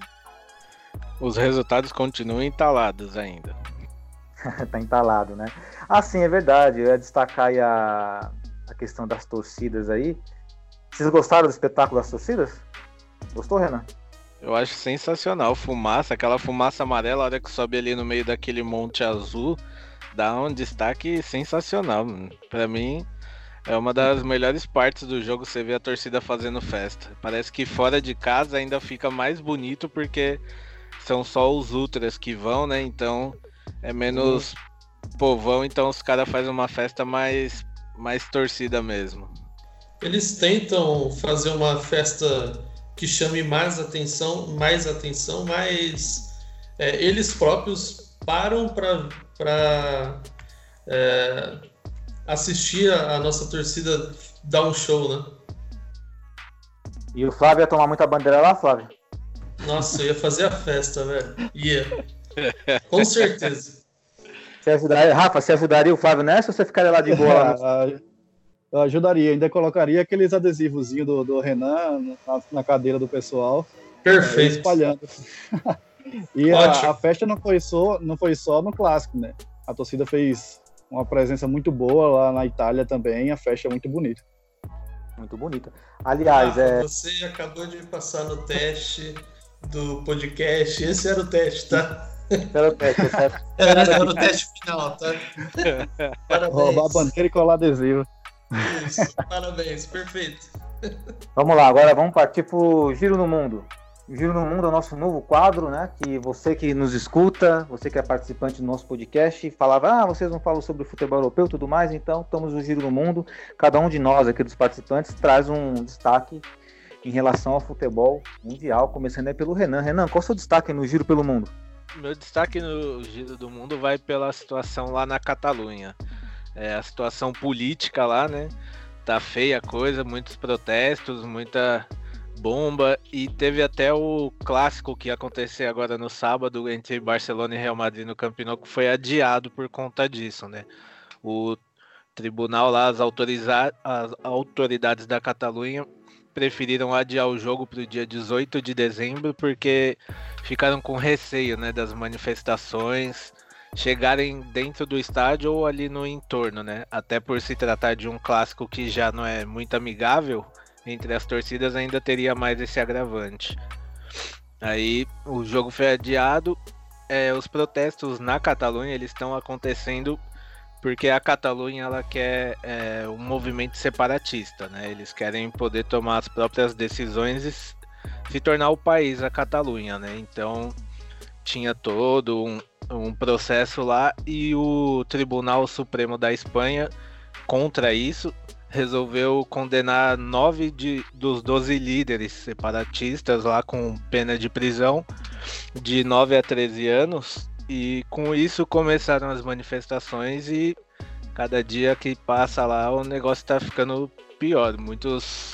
Os resultados continuam entalados ainda. Tá entalado, né? Ah, sim, é verdade. Eu ia destacar aí a, a questão das torcidas aí. Vocês gostaram do espetáculo das torcidas? Gostou, Renan? Eu acho sensacional. Fumaça, aquela fumaça amarela, a hora que sobe ali no meio daquele monte azul, dá um destaque sensacional, mano. Pra mim, é uma das melhores partes do jogo, você vê a torcida fazendo festa. Parece que fora de casa ainda fica mais bonito, porque são só os ultras que vão, né? Então é menos hum. povão, então os caras fazem uma festa mais, mais torcida mesmo. Eles tentam fazer uma festa que chame mais atenção, mais atenção, mas é, eles próprios param para é, assistir a, a nossa torcida dar um show, né? E o Flávio ia tomar muita bandeira lá, Flávio? Nossa, eu ia fazer a festa, velho. Ia. Yeah. Com certeza. Você ajudaria, Rafa, você ajudaria o Flávio nessa ou você ficaria lá de boa? Eu ajudaria, ainda colocaria aqueles adesivozinhos do, do Renan na, na cadeira do pessoal. Perfeito. É, espalhando. E a, a festa não foi, só, não foi só no clássico, né? A torcida fez uma presença muito boa lá na Itália também, a festa é muito bonita. Muito bonita. Aliás, ah, é... você acabou de passar no teste do podcast, esse era o teste, tá? Era o teste, esse era... Era, era o teste final, tá? Parabéns. Roubar a bandeira e colar adesivo. Isso, parabéns, perfeito. Vamos lá, agora vamos partir pro Giro no Mundo. O Giro no Mundo é o nosso novo quadro, né? Que você que nos escuta, você que é participante do nosso podcast, falava, ah, vocês não falam sobre o futebol europeu e tudo mais, então estamos no Giro no Mundo. Cada um de nós aqui dos participantes traz um destaque em relação ao futebol mundial, começando aí pelo Renan. Renan, qual é o seu destaque no Giro pelo Mundo? Meu destaque no Giro do Mundo vai pela situação lá na Catalunha. É, a situação política lá, né? Tá feia a coisa, muitos protestos, muita bomba. E teve até o clássico que aconteceu agora no sábado entre Barcelona e Real Madrid no Camp Nou, que foi adiado por conta disso, né? O tribunal lá, as, autoriza- as autoridades da Catalunha preferiram adiar o jogo para o dia dezoito de dezembro, porque ficaram com receio, né, das manifestações chegarem dentro do estádio ou ali no entorno, né? Até por se tratar de um clássico que já não é muito amigável entre as torcidas, ainda teria mais esse agravante. Aí o jogo foi adiado. É, os protestos na Catalunha, eles estão acontecendo porque a Catalunha, ela quer é, um movimento separatista, né? Eles querem poder tomar as próprias decisões e se tornar o país a Catalunha, né? Então tinha todo um um processo lá e o Tribunal Supremo da Espanha, contra isso, resolveu condenar nove de, dos doze líderes separatistas lá com pena de prisão de nove a treze anos, e com isso começaram as manifestações e cada dia que passa lá o negócio tá ficando pior, muitos,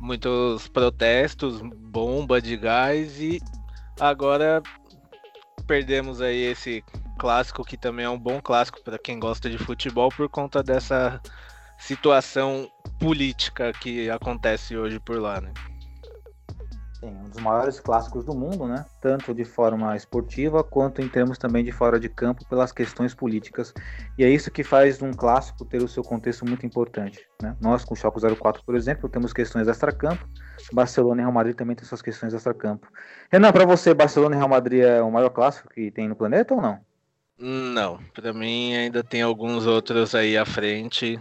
muitos protestos, bomba de gás, e agora perdemos aí esse clássico, que também é um bom clássico para quem gosta de futebol, por conta dessa situação política que acontece hoje por lá, né? Sim, um dos maiores clássicos do mundo, né? Tanto de forma esportiva, quanto em termos também de fora de campo, pelas questões políticas. E é isso que faz um clássico ter o seu contexto muito importante, né? Nós, com o Schalke zero quatro, por exemplo, temos questões extra-campo. Barcelona e Real Madrid também tem suas questões extra-campo. Renan, para você, Barcelona e Real Madrid é o maior clássico que tem no planeta ou não? Não, para mim ainda tem alguns outros aí à frente.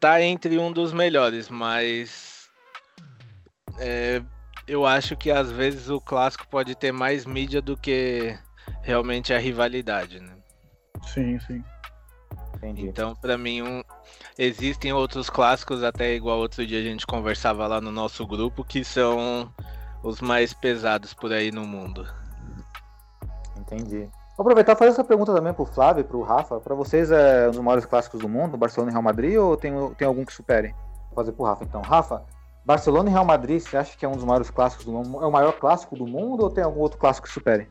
Tá entre um dos melhores, mas é, eu acho que às vezes o clássico pode ter mais mídia do que realmente a rivalidade, né? Sim, sim. Entendi. Então, para mim, um... existem outros clássicos, até igual outro dia a gente conversava lá no nosso grupo, que são os mais pesados por aí no mundo. Entendi. Vou aproveitar e fazer essa pergunta também pro Flávio e pro Rafa. Para vocês, é um dos maiores clássicos do mundo, Barcelona e Real Madrid, ou tem, tem algum que supere? Vou fazer pro Rafa, então. Rafa, Barcelona e Real Madrid, você acha que é um dos maiores clássicos do mundo? É o maior clássico do mundo ou tem algum outro clássico que supere?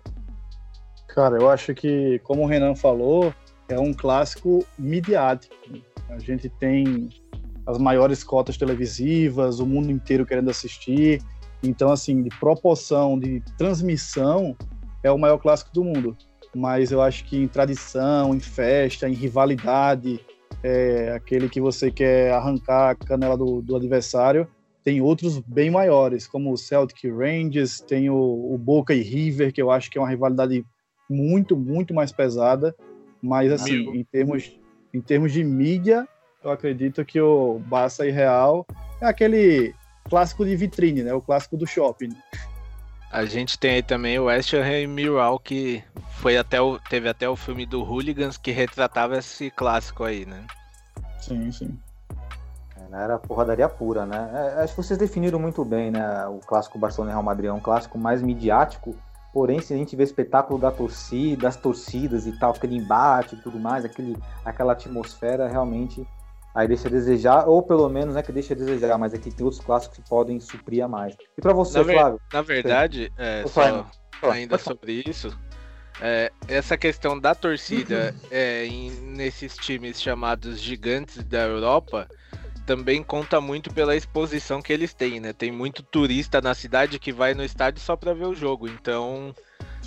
Cara, eu acho que, como o Renan falou, é um clássico midiático. A gente tem as maiores cotas televisivas, o mundo inteiro querendo assistir. Então, assim, de proporção, de transmissão, é o maior clássico do mundo. Mas eu acho que em tradição, em festa, em rivalidade, é aquele que você quer arrancar a canela do, do adversário, tem outros bem maiores, como o Celtic e Rangers, tem o, o Boca e River, que eu acho que é uma rivalidade muito, muito mais pesada. Mas, assim, em termos, em termos de mídia, eu acredito que o Barça e Real é aquele clássico de vitrine, né? O clássico do shopping. A gente tem aí também o West Ham e Millwall, que foi até o, teve até o filme do Hooligans, que retratava esse clássico aí, né? Sim, sim. Era porradaria pura, né? Acho que vocês definiram muito bem, né? O clássico Barcelona e Real Madrid é um clássico mais midiático, porém, se a gente vê espetáculo da torcida, das torcidas e tal, aquele embate e tudo mais, aquele, aquela atmosfera realmente... Aí deixa a desejar, ou pelo menos, né, que deixa a desejar, mas aqui tem outros clássicos que podem suprir a mais. E pra você, na ver, Flávio? Na verdade, é, só ainda sobre isso, é, essa questão da torcida é, em, nesses times chamados gigantes da Europa, também conta muito pela exposição que eles têm, né? Tem muito turista na cidade que vai no estádio só pra ver o jogo, então...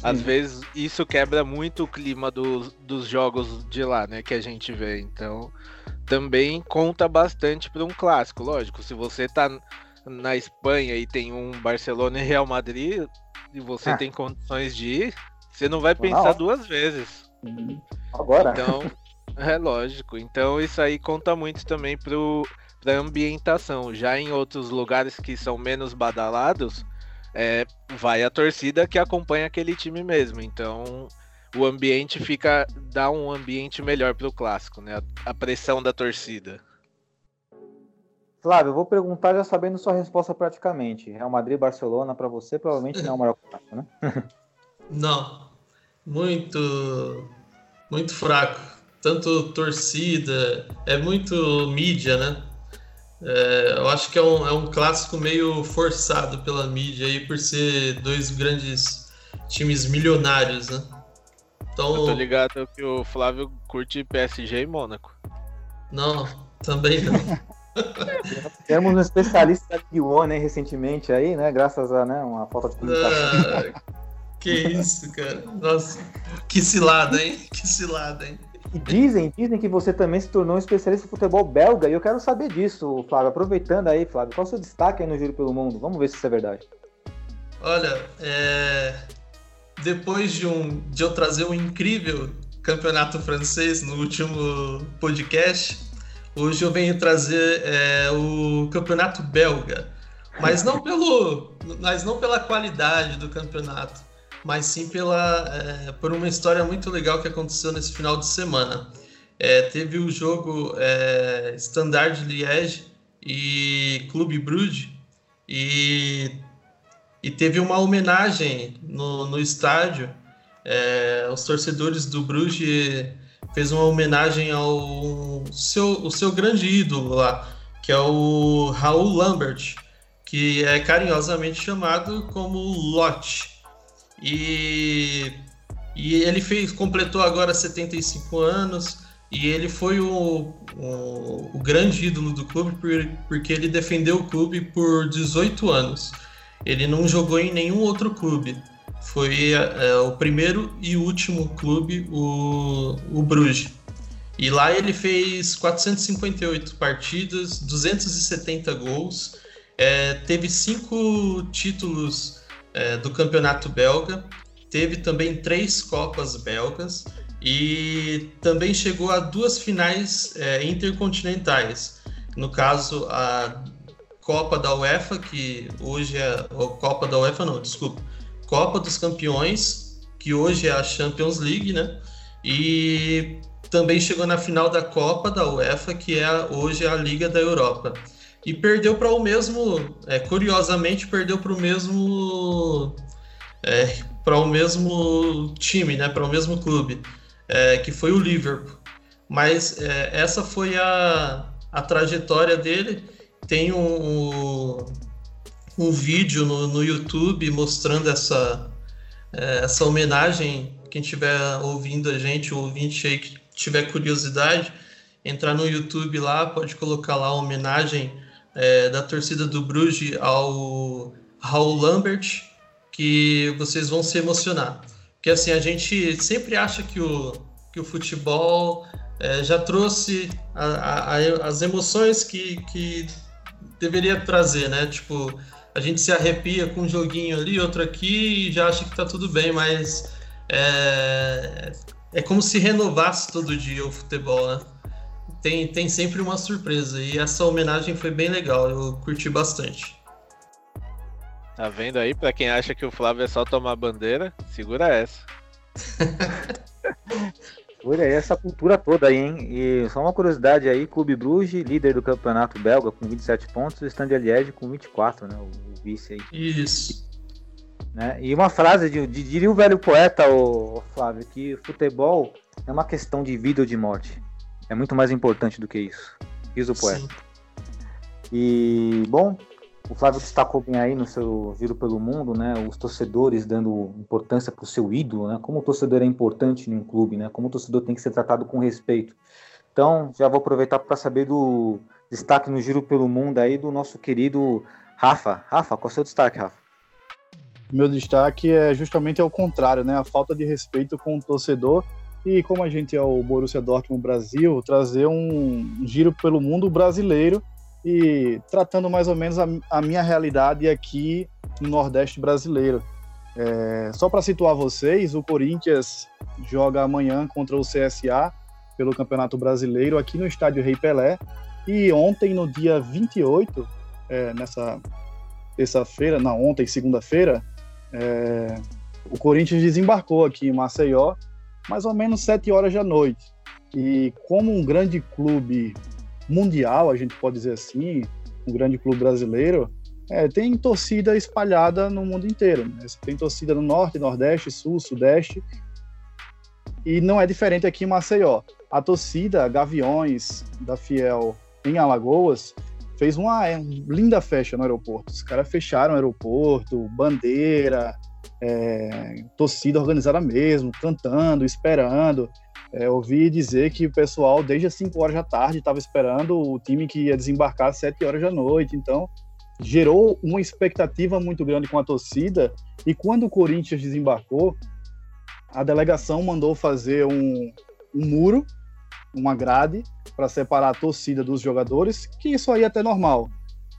Às vezes isso quebra muito o clima do, dos jogos de lá, né, que a gente vê. Então também conta bastante para um clássico, lógico. Se você tá na Espanha e tem um Barcelona e Real Madrid e você ah. tem condições de ir, você não vai pensar ah, duas vezes. Agora. Então é lógico. Então isso aí conta muito também para a ambientação. Já em outros lugares que são menos badalados, É, vai a torcida que acompanha aquele time mesmo, então o ambiente fica, dá um ambiente melhor para o clássico, né? A, a pressão da torcida. Flávio, eu vou perguntar já sabendo sua resposta praticamente. Real Madrid, Barcelona, para você provavelmente não é o maior clássico, né? Não, muito, muito fraco. Tanto torcida, é muito mídia, né? É, eu acho que é um, é um clássico meio forçado pela mídia aí, por ser dois grandes times milionários, né? Então, eu tô ligado que o Flávio curte P S G e Mônaco. Não, também não. Temos um especialista de One, né, recentemente aí, né? Graças a, né, uma falta de comunicação. Ah, que isso, cara. Nossa, que cilada, hein? Que cilada, hein? E dizem, dizem que você também se tornou um especialista em futebol belga, e eu quero saber disso, Flávio. Aproveitando aí, Flávio, qual é o seu destaque aí no Giro pelo Mundo? Vamos ver se isso é verdade. Olha, é... depois de, um... de eu trazer um incrível campeonato francês no último podcast, hoje eu venho trazer é, o campeonato belga, mas não, pelo... mas não pela qualidade do campeonato, mas sim pela, é, por uma história muito legal que aconteceu nesse final de semana. É, teve o jogo é, Standard Liège e Clube Brugge, e, e teve uma homenagem no, no estádio. É, os torcedores do Brugge fez uma homenagem ao seu, o seu grande ídolo lá, que é o Raul Lambert, que é carinhosamente chamado como Lotte. E, e ele fez, completou agora setenta e cinco anos, e ele foi o, o, o grande ídolo do clube por, porque ele defendeu o clube por dezoito anos. Ele não jogou em nenhum outro clube. Foi é, o primeiro e último clube, o, o Bruges. E lá ele fez quatrocentas e cinquenta e oito partidas, duzentos e setenta gols, é, teve cinco títulos do campeonato belga, teve também três Copas belgas e também chegou a duas finais é, intercontinentais, no caso a Copa da UEFA, que hoje é a Copa da UEFA não, desculpa, Copa dos Campeões, que hoje é a Champions League, né? E também chegou na final da Copa da UEFA, que é hoje a Liga da Europa. E perdeu para o mesmo, é, curiosamente, perdeu para o mesmo, é, para o mesmo time, né, para o mesmo clube, é, que foi o Liverpool. Mas é, essa foi a, a trajetória dele, Tem um, um vídeo no, no YouTube mostrando essa, essa homenagem. Quem estiver ouvindo a gente, o ouvinte aí que tiver curiosidade, entrar no YouTube lá, pode colocar lá a homenagem é, da torcida do Brugge ao Raul Lambert, que vocês vão se emocionar. Porque assim, a gente sempre acha que o, que o futebol é, já trouxe a, a, a, as emoções que, que deveria trazer, né? Tipo, a gente se arrepia com um joguinho ali, outro aqui, e já acha que tá tudo bem, mas é, é como se renovasse todo dia o futebol, né? Tem, tem sempre uma surpresa, e essa homenagem foi bem legal, eu curti bastante. Tá vendo aí? Pra quem acha que o Flávio é só tomar bandeira, segura essa. Olha aí essa cultura toda aí, hein? E só uma curiosidade aí, Clube Brugge, líder do campeonato belga com vinte e sete pontos, o Standard Liège com vinte e quatro, né? O, o vice aí. Isso. Né? E uma frase de, de, diria o velho poeta, o, o Flávio, que o futebol é uma questão de vida ou de morte. É muito mais importante do que isso. Diz o poeta. Sim. E, bom... O Flávio destacou bem aí no seu giro pelo mundo, né? Os torcedores dando importância para o seu ídolo, né? Como o torcedor é importante em um clube, né? Como o torcedor tem que ser tratado com respeito. Então, já vou aproveitar para saber do destaque no giro pelo mundo aí do nosso querido Rafa. Rafa, qual é o seu destaque, Rafa? Meu destaque é justamente ao contrário, né? A falta de respeito com o torcedor. E como a gente é o Borussia Dortmund Brasil, trazer um giro pelo mundo brasileiro e tratando mais ou menos a, a minha realidade aqui no Nordeste brasileiro. É, só para situar vocês, o Corinthians joga amanhã contra o C S A pelo Campeonato Brasileiro aqui no Estádio Rei Pelé, e ontem, no dia vinte e oito, é, nessa terça-feira, não, ontem, segunda-feira, é, o Corinthians desembarcou aqui em Maceió, mais ou menos sete horas da noite, e como um grande clube mundial, a gente pode dizer assim, um grande clube brasileiro, é, tem torcida espalhada no mundo inteiro, né? Tem torcida no norte, nordeste, sul, sudeste, e não é diferente aqui em Maceió. A torcida Gaviões da Fiel em Alagoas fez uma linda festa no aeroporto. Os caras fecharam o aeroporto, bandeira, é, torcida organizada mesmo, cantando, esperando. É, ouvi dizer que o pessoal, desde as cinco horas da tarde, estava esperando o time que ia desembarcar às sete horas da noite. Então, gerou uma expectativa muito grande com a torcida. E quando o Corinthians desembarcou, a delegação mandou fazer um, um muro, uma grade, para separar a torcida dos jogadores, que isso aí é até normal.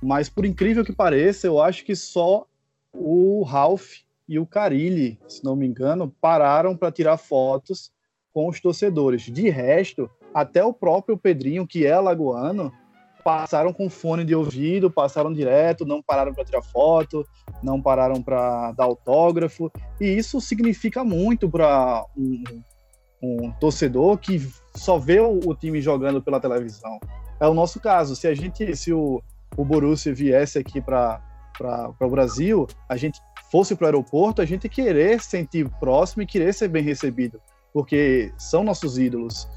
Mas, por incrível que pareça, eu acho que só o Ralf e o Carilli, se não me engano, pararam para tirar fotos com os torcedores. De resto, até o próprio Pedrinho, que é alagoano, passaram com fone de ouvido, passaram direto, não pararam para tirar foto, não pararam para dar autógrafo, e isso significa muito para um, um torcedor que só vê o, o time jogando pela televisão. É o nosso caso. Se a gente, se o, o Borussia viesse aqui para o Brasil, a gente fosse para o aeroporto, a gente querer sentir próximo e querer ser bem recebido, porque são nossos ídolos.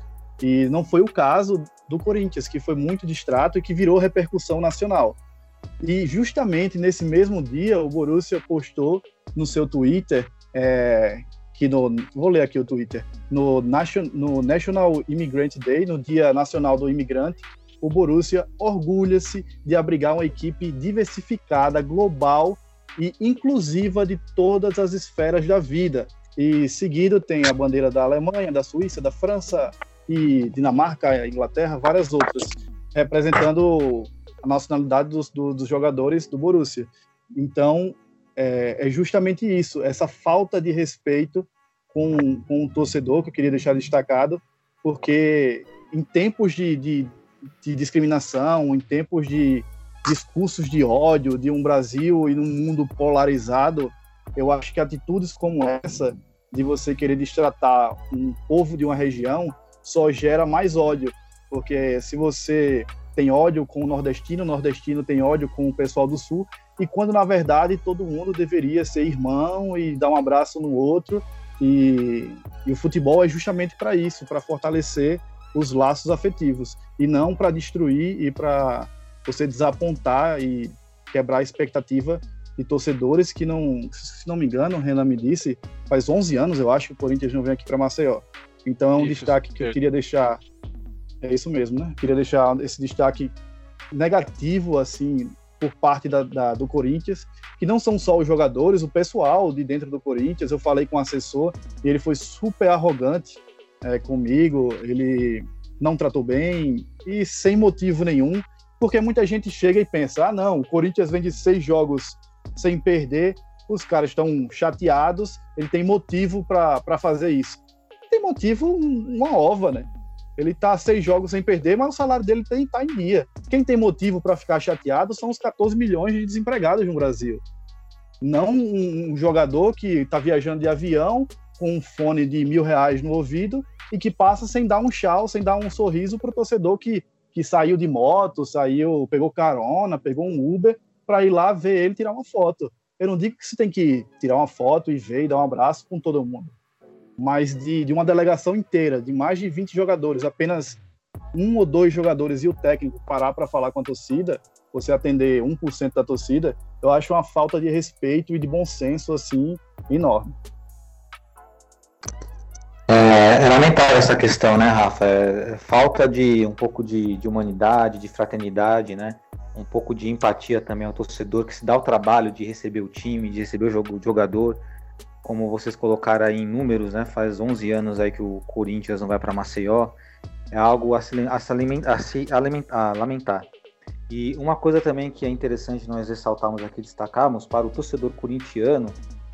E não foi o caso do Corinthians, que foi muito distrato e que virou repercussão nacional. E justamente nesse mesmo dia, o Borussia postou no seu Twitter, é, que no, vou ler aqui o Twitter, no National, no National Immigrant Day, no Dia Nacional do Imigrante, o Borussia orgulha-se de abrigar uma equipe diversificada, global e inclusiva de todas as esferas da vida. E seguido tem a bandeira da Alemanha, da Suíça, da França e Dinamarca, Inglaterra, várias outras, representando a nacionalidade dos, do, dos jogadores do Borussia. Então, é, é justamente isso, essa falta de respeito com, com o torcedor, que eu queria deixar destacado, porque em tempos de, de, de discriminação, em tempos de discursos de ódio, de um Brasil e num mundo polarizado, eu acho que atitudes como essa, de você querer destratar um povo de uma região, só gera mais ódio. Porque se você tem ódio com o nordestino, o nordestino tem ódio com o pessoal do sul, e quando, na verdade, todo mundo deveria ser irmão e dar um abraço no outro. E, e o futebol é justamente para isso, para fortalecer os laços afetivos, e não para destruir e para você desapontar e quebrar a expectativa de torcedores que não, se não me engano, o Renan me disse, faz onze anos, eu acho, que o Corinthians não vem aqui para Maceió. Então é um isso, destaque que eu queria deixar, é isso mesmo, né? Queria deixar esse destaque negativo, assim, por parte da, da, do Corinthians, que não são só os jogadores, o pessoal de dentro do Corinthians. Eu falei com o assessor e ele foi super arrogante é, comigo, ele não tratou bem e sem motivo nenhum, porque muita gente chega e pensa, ah não, o Corinthians vem de seis jogos sem perder, os caras estão chateados, ele tem motivo para fazer isso. Tem motivo, uma ova, né? Ele tá seis jogos sem perder, mas o salário dele tem, tá em dia. Quem tem motivo para ficar chateado são os catorze milhões de desempregados no Brasil. Não um jogador que tá viajando de avião com um fone de mil reais no ouvido e que passa sem dar um tchau, sem dar um sorriso pro torcedor que, que saiu de moto, saiu, pegou carona, pegou um Uber para ir lá ver ele tirar uma foto. Eu não digo que você tem que tirar uma foto e ver e dar um abraço com todo mundo, mas de, de uma delegação inteira, de mais de vinte jogadores, apenas um ou dois jogadores e o técnico parar para falar com a torcida, você atender um por cento da torcida, eu acho uma falta de respeito e de bom senso, assim, enorme. É, é lamentável essa questão, né, Rafa? É, falta de um pouco de, de humanidade, de fraternidade, né? Um pouco de empatia também ao torcedor, que se dá o trabalho de receber o time, de receber o jogo, o jogador. Como vocês colocaram aí em números, né? Faz onze anos aí que o Corinthians não vai para Maceió. É algo a se, a, se a, se a lamentar. E uma coisa também que é interessante nós ressaltarmos aqui, destacarmos para o torcedor corintiano,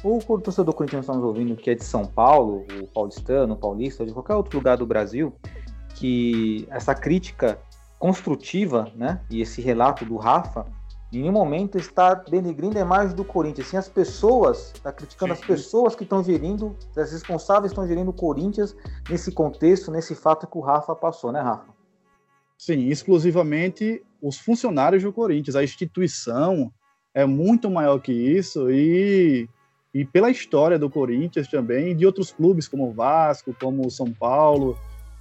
ou o torcedor corintiano que estamos ouvindo, que é de São Paulo, o paulistano, o paulista, ou de qualquer outro lugar do Brasil, que essa crítica construtiva, né? E esse relato do Rafa, em nenhum momento está denegrindo a imagem do Corinthians. Sim, as pessoas, está criticando as pessoas que estão gerindo, as responsáveis estão gerindo o Corinthians nesse contexto, nesse fato que o Rafa passou, né, Rafa? Sim, exclusivamente os funcionários do Corinthians. A instituição é muito maior que isso e, e pela história do Corinthians também, e de outros clubes como o Vasco, como o São Paulo,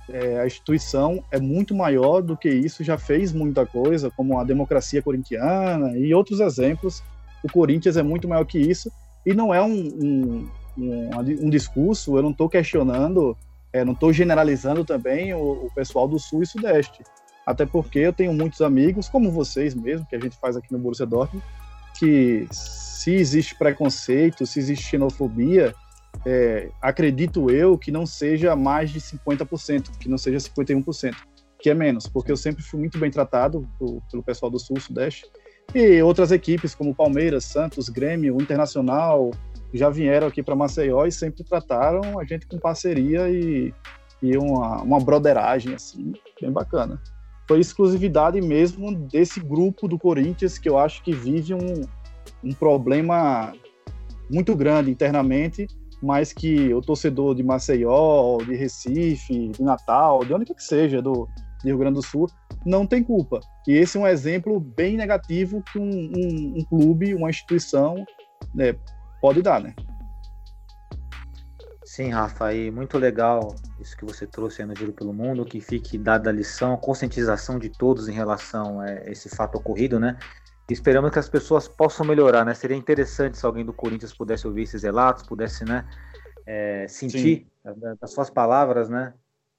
é, a instituição é muito maior do que isso, já fez muita coisa, como a democracia corintiana e outros exemplos. O Corinthians é muito maior que isso e não é um, um, um, um discurso, eu não estou questionando, é, não estou generalizando também o, o pessoal do Sul e Sudeste, até porque eu tenho muitos amigos, como vocês mesmo, que a gente faz aqui no Borussia Dortmund, que se existe preconceito, se existe xenofobia, É, acredito eu que não seja mais de cinquenta por cento, que não seja cinquenta e um por cento, que é menos, porque eu sempre fui muito bem tratado por, pelo pessoal do Sul, Sudeste, e outras equipes como Palmeiras, Santos, Grêmio, Internacional, já vieram aqui para Maceió e sempre trataram a gente com parceria e, e uma, uma broderagem, assim, bem bacana. Foi exclusividade mesmo desse grupo do Corinthians, que eu acho que vive um, um problema muito grande internamente, mas que o torcedor de Maceió, de Recife, de Natal, de onde quer que seja, do Rio Grande do Sul, não tem culpa. E esse é um exemplo bem negativo que um, um, um clube, uma instituição, né, pode dar, né? Sim, Rafa, e muito legal isso que você trouxe aí no Giro pelo Mundo, que fique dada a lição, a conscientização de todos em relação a esse fato ocorrido, né? Esperamos que as pessoas possam melhorar, né? Seria interessante se alguém do Corinthians pudesse ouvir esses relatos, pudesse, né, é, sentir as, as suas palavras, né?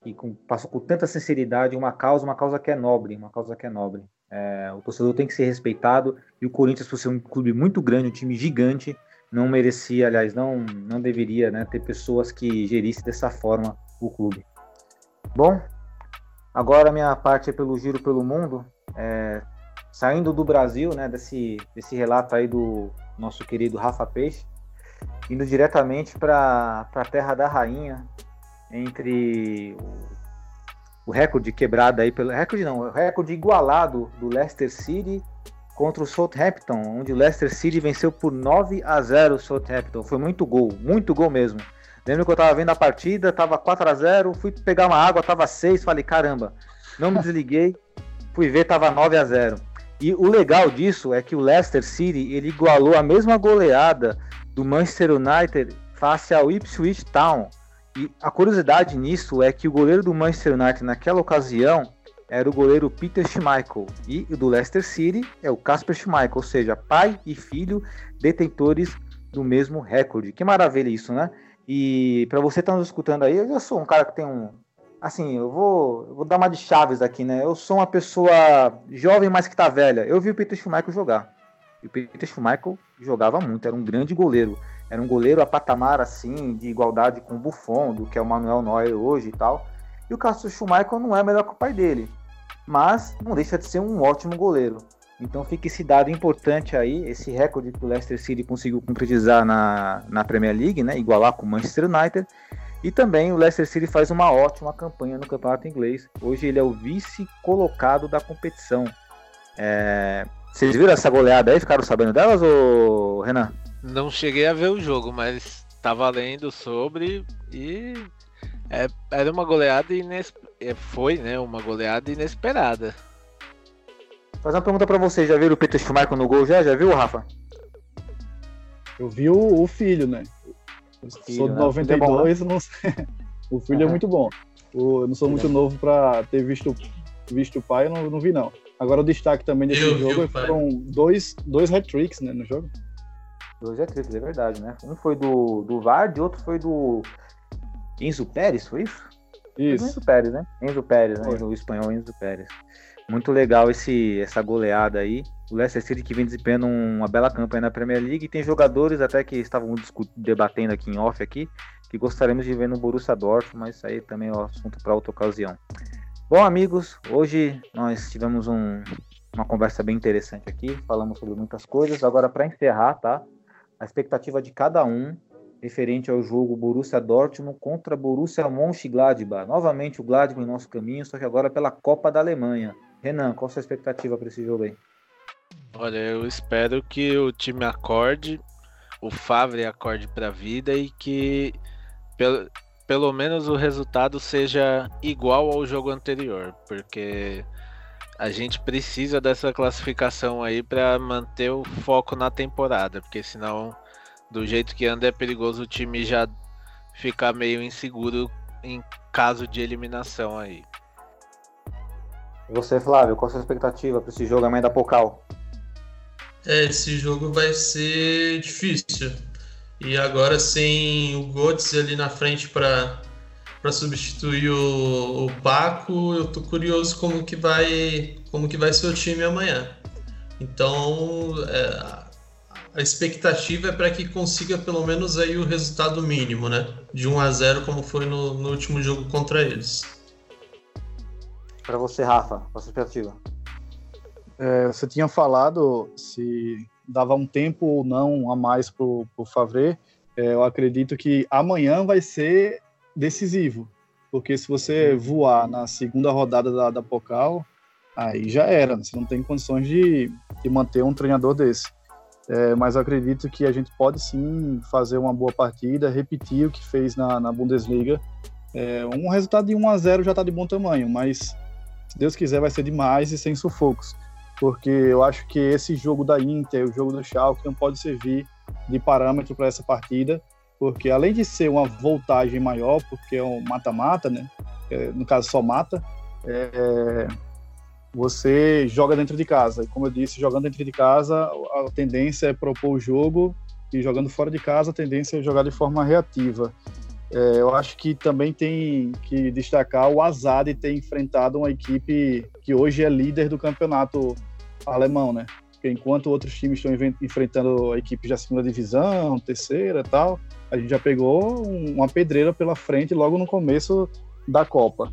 E com, passou com tanta sinceridade uma causa, uma causa que é nobre, uma causa que é nobre. É, o torcedor tem que ser respeitado e o Corinthians, por ser um clube muito grande, um time gigante, não merecia, aliás, não, não deveria, né, ter pessoas que gerissem dessa forma o clube. Bom, agora a minha parte é pelo Giro pelo Mundo. É, Saindo do Brasil, né, desse, desse relato aí do nosso querido Rafa Peixe, indo diretamente para a Terra da Rainha, entre o, o recorde quebrado aí pelo... Recorde não, o recorde igualado do Leicester City contra o Southampton, onde o Leicester City venceu por nove a zero o Southampton. Foi muito gol, muito gol mesmo. Lembro que eu estava vendo a partida, estava quatro a zero, fui pegar uma água, estava seis, falei, caramba, não me desliguei, fui ver, estava nove a zero. E o legal disso é que o Leicester City ele igualou a mesma goleada do Manchester United face ao Ipswich Town. E a curiosidade nisso é que o goleiro do Manchester United naquela ocasião era o goleiro Peter Schmeichel, e o do Leicester City é o Kasper Schmeichel, ou seja, pai e filho detentores do mesmo recorde. Que maravilha isso, né? E para você que está nos escutando aí, eu já sou um cara que tem um... Assim, eu vou, eu vou dar uma de Chaves aqui, né? Eu sou uma pessoa jovem, mas que está velha. Eu vi o Peter Schmeichel jogar. E o Peter Schmeichel jogava muito, era um grande goleiro. Era um goleiro a patamar, assim, de igualdade com o Buffon, do que é o Manuel Neuer hoje e tal. E o Kasper Schmeichel não é melhor que o pai dele, mas não deixa de ser um ótimo goleiro. Então fica esse dado importante aí, esse recorde que o Leicester City conseguiu concretizar na, na Premier League, né? Igualar com o Manchester United. E também o Leicester City faz uma ótima campanha no campeonato inglês. Hoje ele é o vice-colocado da competição. É... Vocês viram essa goleada aí? Ficaram sabendo delas, ô Renan? Não cheguei a ver o jogo, mas estava lendo sobre e... É, era uma goleada inesperada. Foi, né? Uma goleada inesperada. Fazer uma pergunta pra vocês: já viram o Peter Schmeichel no gol? Já? Já viu, Rafa? Eu vi o, o filho, né? Eu filho, sou de noventa e dois, né? Não sei. O filho uhum. é muito bom. O, eu não sou muito é. novo pra ter visto, visto o pai, eu não, não vi, não. Agora o destaque também desse eu jogo foram dois, dois hat-tricks, né? No jogo. Dois hat-tricks, é verdade, né? Um foi do, do Vardy, outro foi do Enzo Pérez, foi isso? Isso. Foi Enzo Pérez, né? Enzo Pérez, né? O espanhol Enzo Pérez. Muito legal esse, essa goleada aí. O Leicester City que vem desempenhando uma bela campanha na Premier League. E tem jogadores até que estavam debatendo aqui em off, aqui, que gostaríamos de ver no Borussia Dortmund, mas isso aí também é um assunto para outra ocasião. Bom, amigos, hoje nós tivemos um, uma conversa bem interessante aqui. Falamos sobre muitas coisas. Agora, para encerrar, tá? A expectativa de cada um referente ao jogo Borussia Dortmund contra Borussia Mönchengladbach. Novamente o Gladbach em nosso caminho, só que agora pela Copa da Alemanha. Renan, qual a sua expectativa para esse jogo aí? Olha, eu espero que o time acorde, o Favre acorde para a vida e que pelo, pelo menos o resultado seja igual ao jogo anterior, porque a gente precisa dessa classificação aí para manter o foco na temporada, porque senão... Do jeito que anda é perigoso o time já ficar meio inseguro em caso de eliminação aí. E você, Flávio, qual a sua expectativa para esse jogo da Pocal? É, esse jogo vai ser difícil. E agora sem o Götze ali na frente para substituir o, o Paco, eu tô curioso como que vai, como que vai ser o time amanhã. Então... É, a expectativa é para que consiga pelo menos aí o resultado mínimo, né? De um a zero, como foi no, no último jogo contra eles. Para você, Rafa, qual a sua expectativa? É, você tinha falado se dava um tempo ou não a mais para o Favre. É, eu acredito que amanhã vai ser decisivo. Porque se você voar na segunda rodada da, da Pokal, aí já era. Você não tem condições de, de manter um treinador desse. É, mas eu acredito que a gente pode sim fazer uma boa partida, repetir o que fez na, na Bundesliga. É, um resultado de um a zero já está de bom tamanho, mas se Deus quiser vai ser demais e sem sufocos, porque eu acho que esse jogo da Inter, o jogo do Schalke, não pode servir de parâmetro para essa partida, porque além de ser uma voltagem maior, porque é um mata-mata, né? É, no caso só mata, é... você joga dentro de casa. E como eu disse, jogando dentro de casa, a tendência é propor o jogo, e jogando fora de casa, a tendência é jogar de forma reativa. É, eu acho que também tem que destacar o azar de ter enfrentado uma equipe que hoje é líder do campeonato alemão, né? Porque enquanto outros times estão enfrentando equipes da segunda divisão, terceira e tal, a gente já pegou um, uma pedreira pela frente logo no começo da Copa.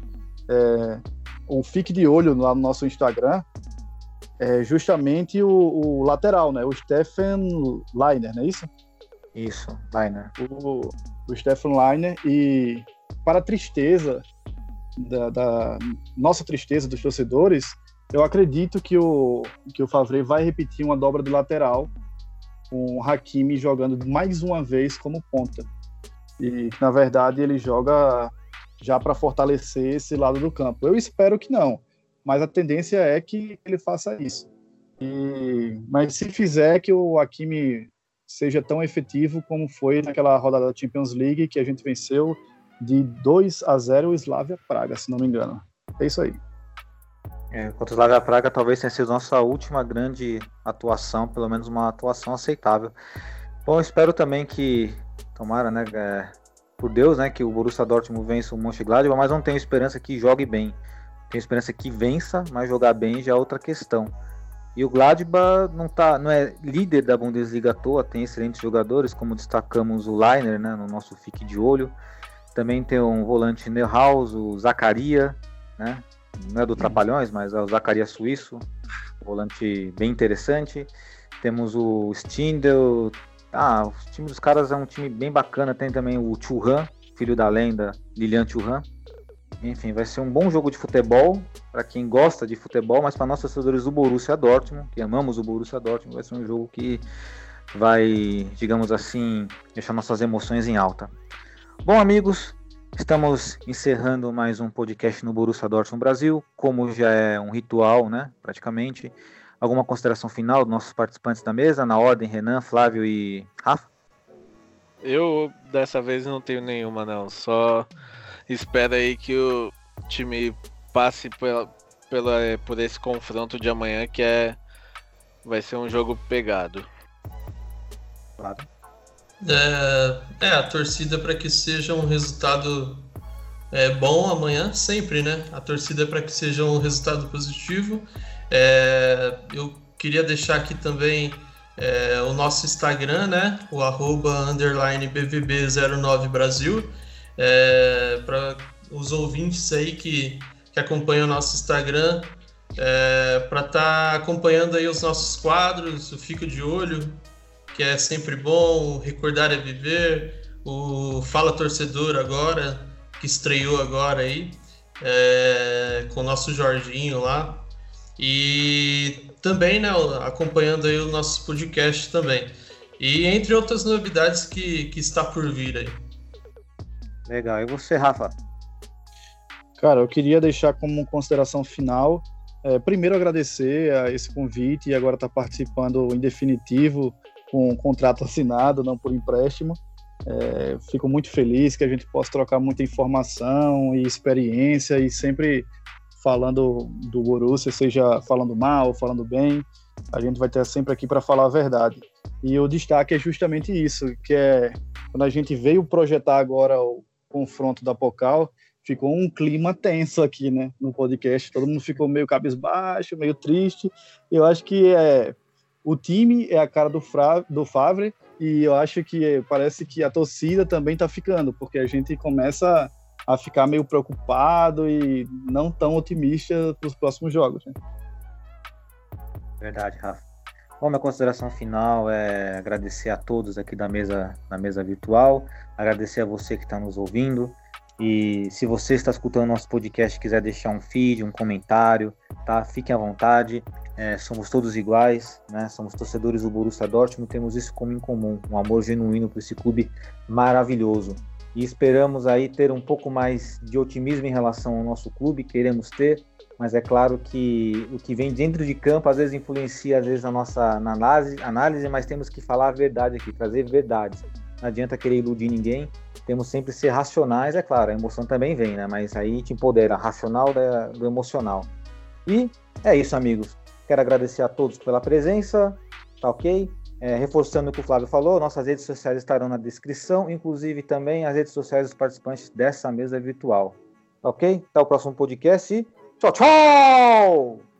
É... o fique de olho lá no nosso Instagram é justamente o, o lateral, né? O Stefan Leiner, não é isso? Isso, Leiner. O, o Stefan Leiner, e para a tristeza, da, da nossa tristeza dos torcedores, eu acredito que o, que o Favre vai repetir uma dobra de lateral, com o Hakimi jogando mais uma vez como ponta. E na verdade ele joga... já para fortalecer esse lado do campo. Eu espero que não, mas a tendência é que ele faça isso. E, mas se fizer, que o Hakimi seja tão efetivo como foi naquela rodada da Champions League, que a gente venceu de dois a zero o Slavia Praga, se não me engano. É isso aí. É, contra o Slavia Praga talvez tenha sido nossa última grande atuação, pelo menos uma atuação aceitável. Bom, espero também que, tomara, né, é, por Deus, né, que o Borussia Dortmund vença o Mönchengladbach, mas não tenho esperança que jogue bem. Tenho esperança que vença, mas jogar bem já é outra questão. E o Gladbach não, tá, não é líder da Bundesliga à toa, tem excelentes jogadores, como destacamos o Leiner, né, no nosso Fique de Olho. Também tem um volante Neuhaus, o Zacaria, né? Não é do Trapalhões, mas é o Zacaria suíço, volante bem interessante. Temos o Stindl. Ah, o time dos caras é um time bem bacana. Tem também o Thuram, filho da lenda, Lilian Thuram. Enfim, vai ser um bom jogo de futebol para quem gosta de futebol, mas para nós torcedores do Borussia Dortmund, que amamos o Borussia Dortmund, vai ser um jogo que vai, digamos assim, deixar nossas emoções em alta. Bom, amigos, estamos encerrando mais um podcast no Borussia Dortmund Brasil, como já é um ritual, né, praticamente. Alguma consideração final dos nossos participantes da mesa? Na ordem, Renan, Flávio e Rafa? Eu, dessa vez, não tenho nenhuma, não. Só espero aí que o time passe pela, pela, por esse confronto de amanhã, que é, vai ser um jogo pegado. Claro. É, é, a torcida para que seja um resultado é, bom amanhã, sempre, né? A torcida para que seja um resultado positivo. É, eu queria deixar aqui também é, o nosso Instagram, né? O arroba underline B V B zero nove Brasil. É, para os ouvintes aí que, que acompanham o nosso Instagram, é, para estar tá acompanhando aí os nossos quadros, o Fico de Olho, que é sempre bom, o Recordar é Viver, o Fala Torcedor agora, que estreou agora aí, é, com o nosso Jorginho lá. E também, né, acompanhando aí o nosso podcast também. E entre outras novidades que, que está por vir aí. Legal. E você, Rafa? Cara, eu queria deixar como consideração final, é, primeiro agradecer a esse convite e agora estar tá participando em definitivo, com um contrato assinado, não por empréstimo. É, fico muito feliz que a gente possa trocar muita informação e experiência e sempre falando do Borussia, seja falando mal ou falando bem, a gente vai estar sempre aqui para falar a verdade. E o destaque é justamente isso, que é quando a gente veio projetar agora o confronto da Pokal, ficou um clima tenso aqui, né, no podcast, todo mundo ficou meio cabisbaixo, meio triste, eu acho que é... O time é a cara do, Fra- do Favre e eu acho que parece que a torcida também está ficando, porque a gente começa a ficar meio preocupado e não tão otimista para os próximos jogos. Né? Verdade, Rafa. Bom, minha consideração final é agradecer a todos aqui da mesa, da mesa virtual, agradecer a você que está nos ouvindo. E se você está escutando nosso podcast e quiser deixar um feed, um comentário, tá? Fiquem à vontade, é, somos todos iguais, né? Somos torcedores do Borussia Dortmund, temos isso como em comum, um amor genuíno para esse clube maravilhoso. E esperamos aí ter um pouco mais de otimismo em relação ao nosso clube, queremos ter, mas é claro que o que vem dentro de campo às vezes influencia às vezes a nossa na análise, análise, mas temos que falar a verdade aqui, trazer verdades. Não adianta querer iludir ninguém, temos sempre que ser racionais, é claro, a emoção também vem, né? Mas aí te empodera, racional do emocional. E é isso, amigos. Quero agradecer a todos pela presença, tá ok? É, reforçando o que o Flávio falou, nossas redes sociais estarão na descrição, inclusive também as redes sociais dos participantes dessa mesa virtual. Tá ok? Até o próximo podcast e tchau, tchau!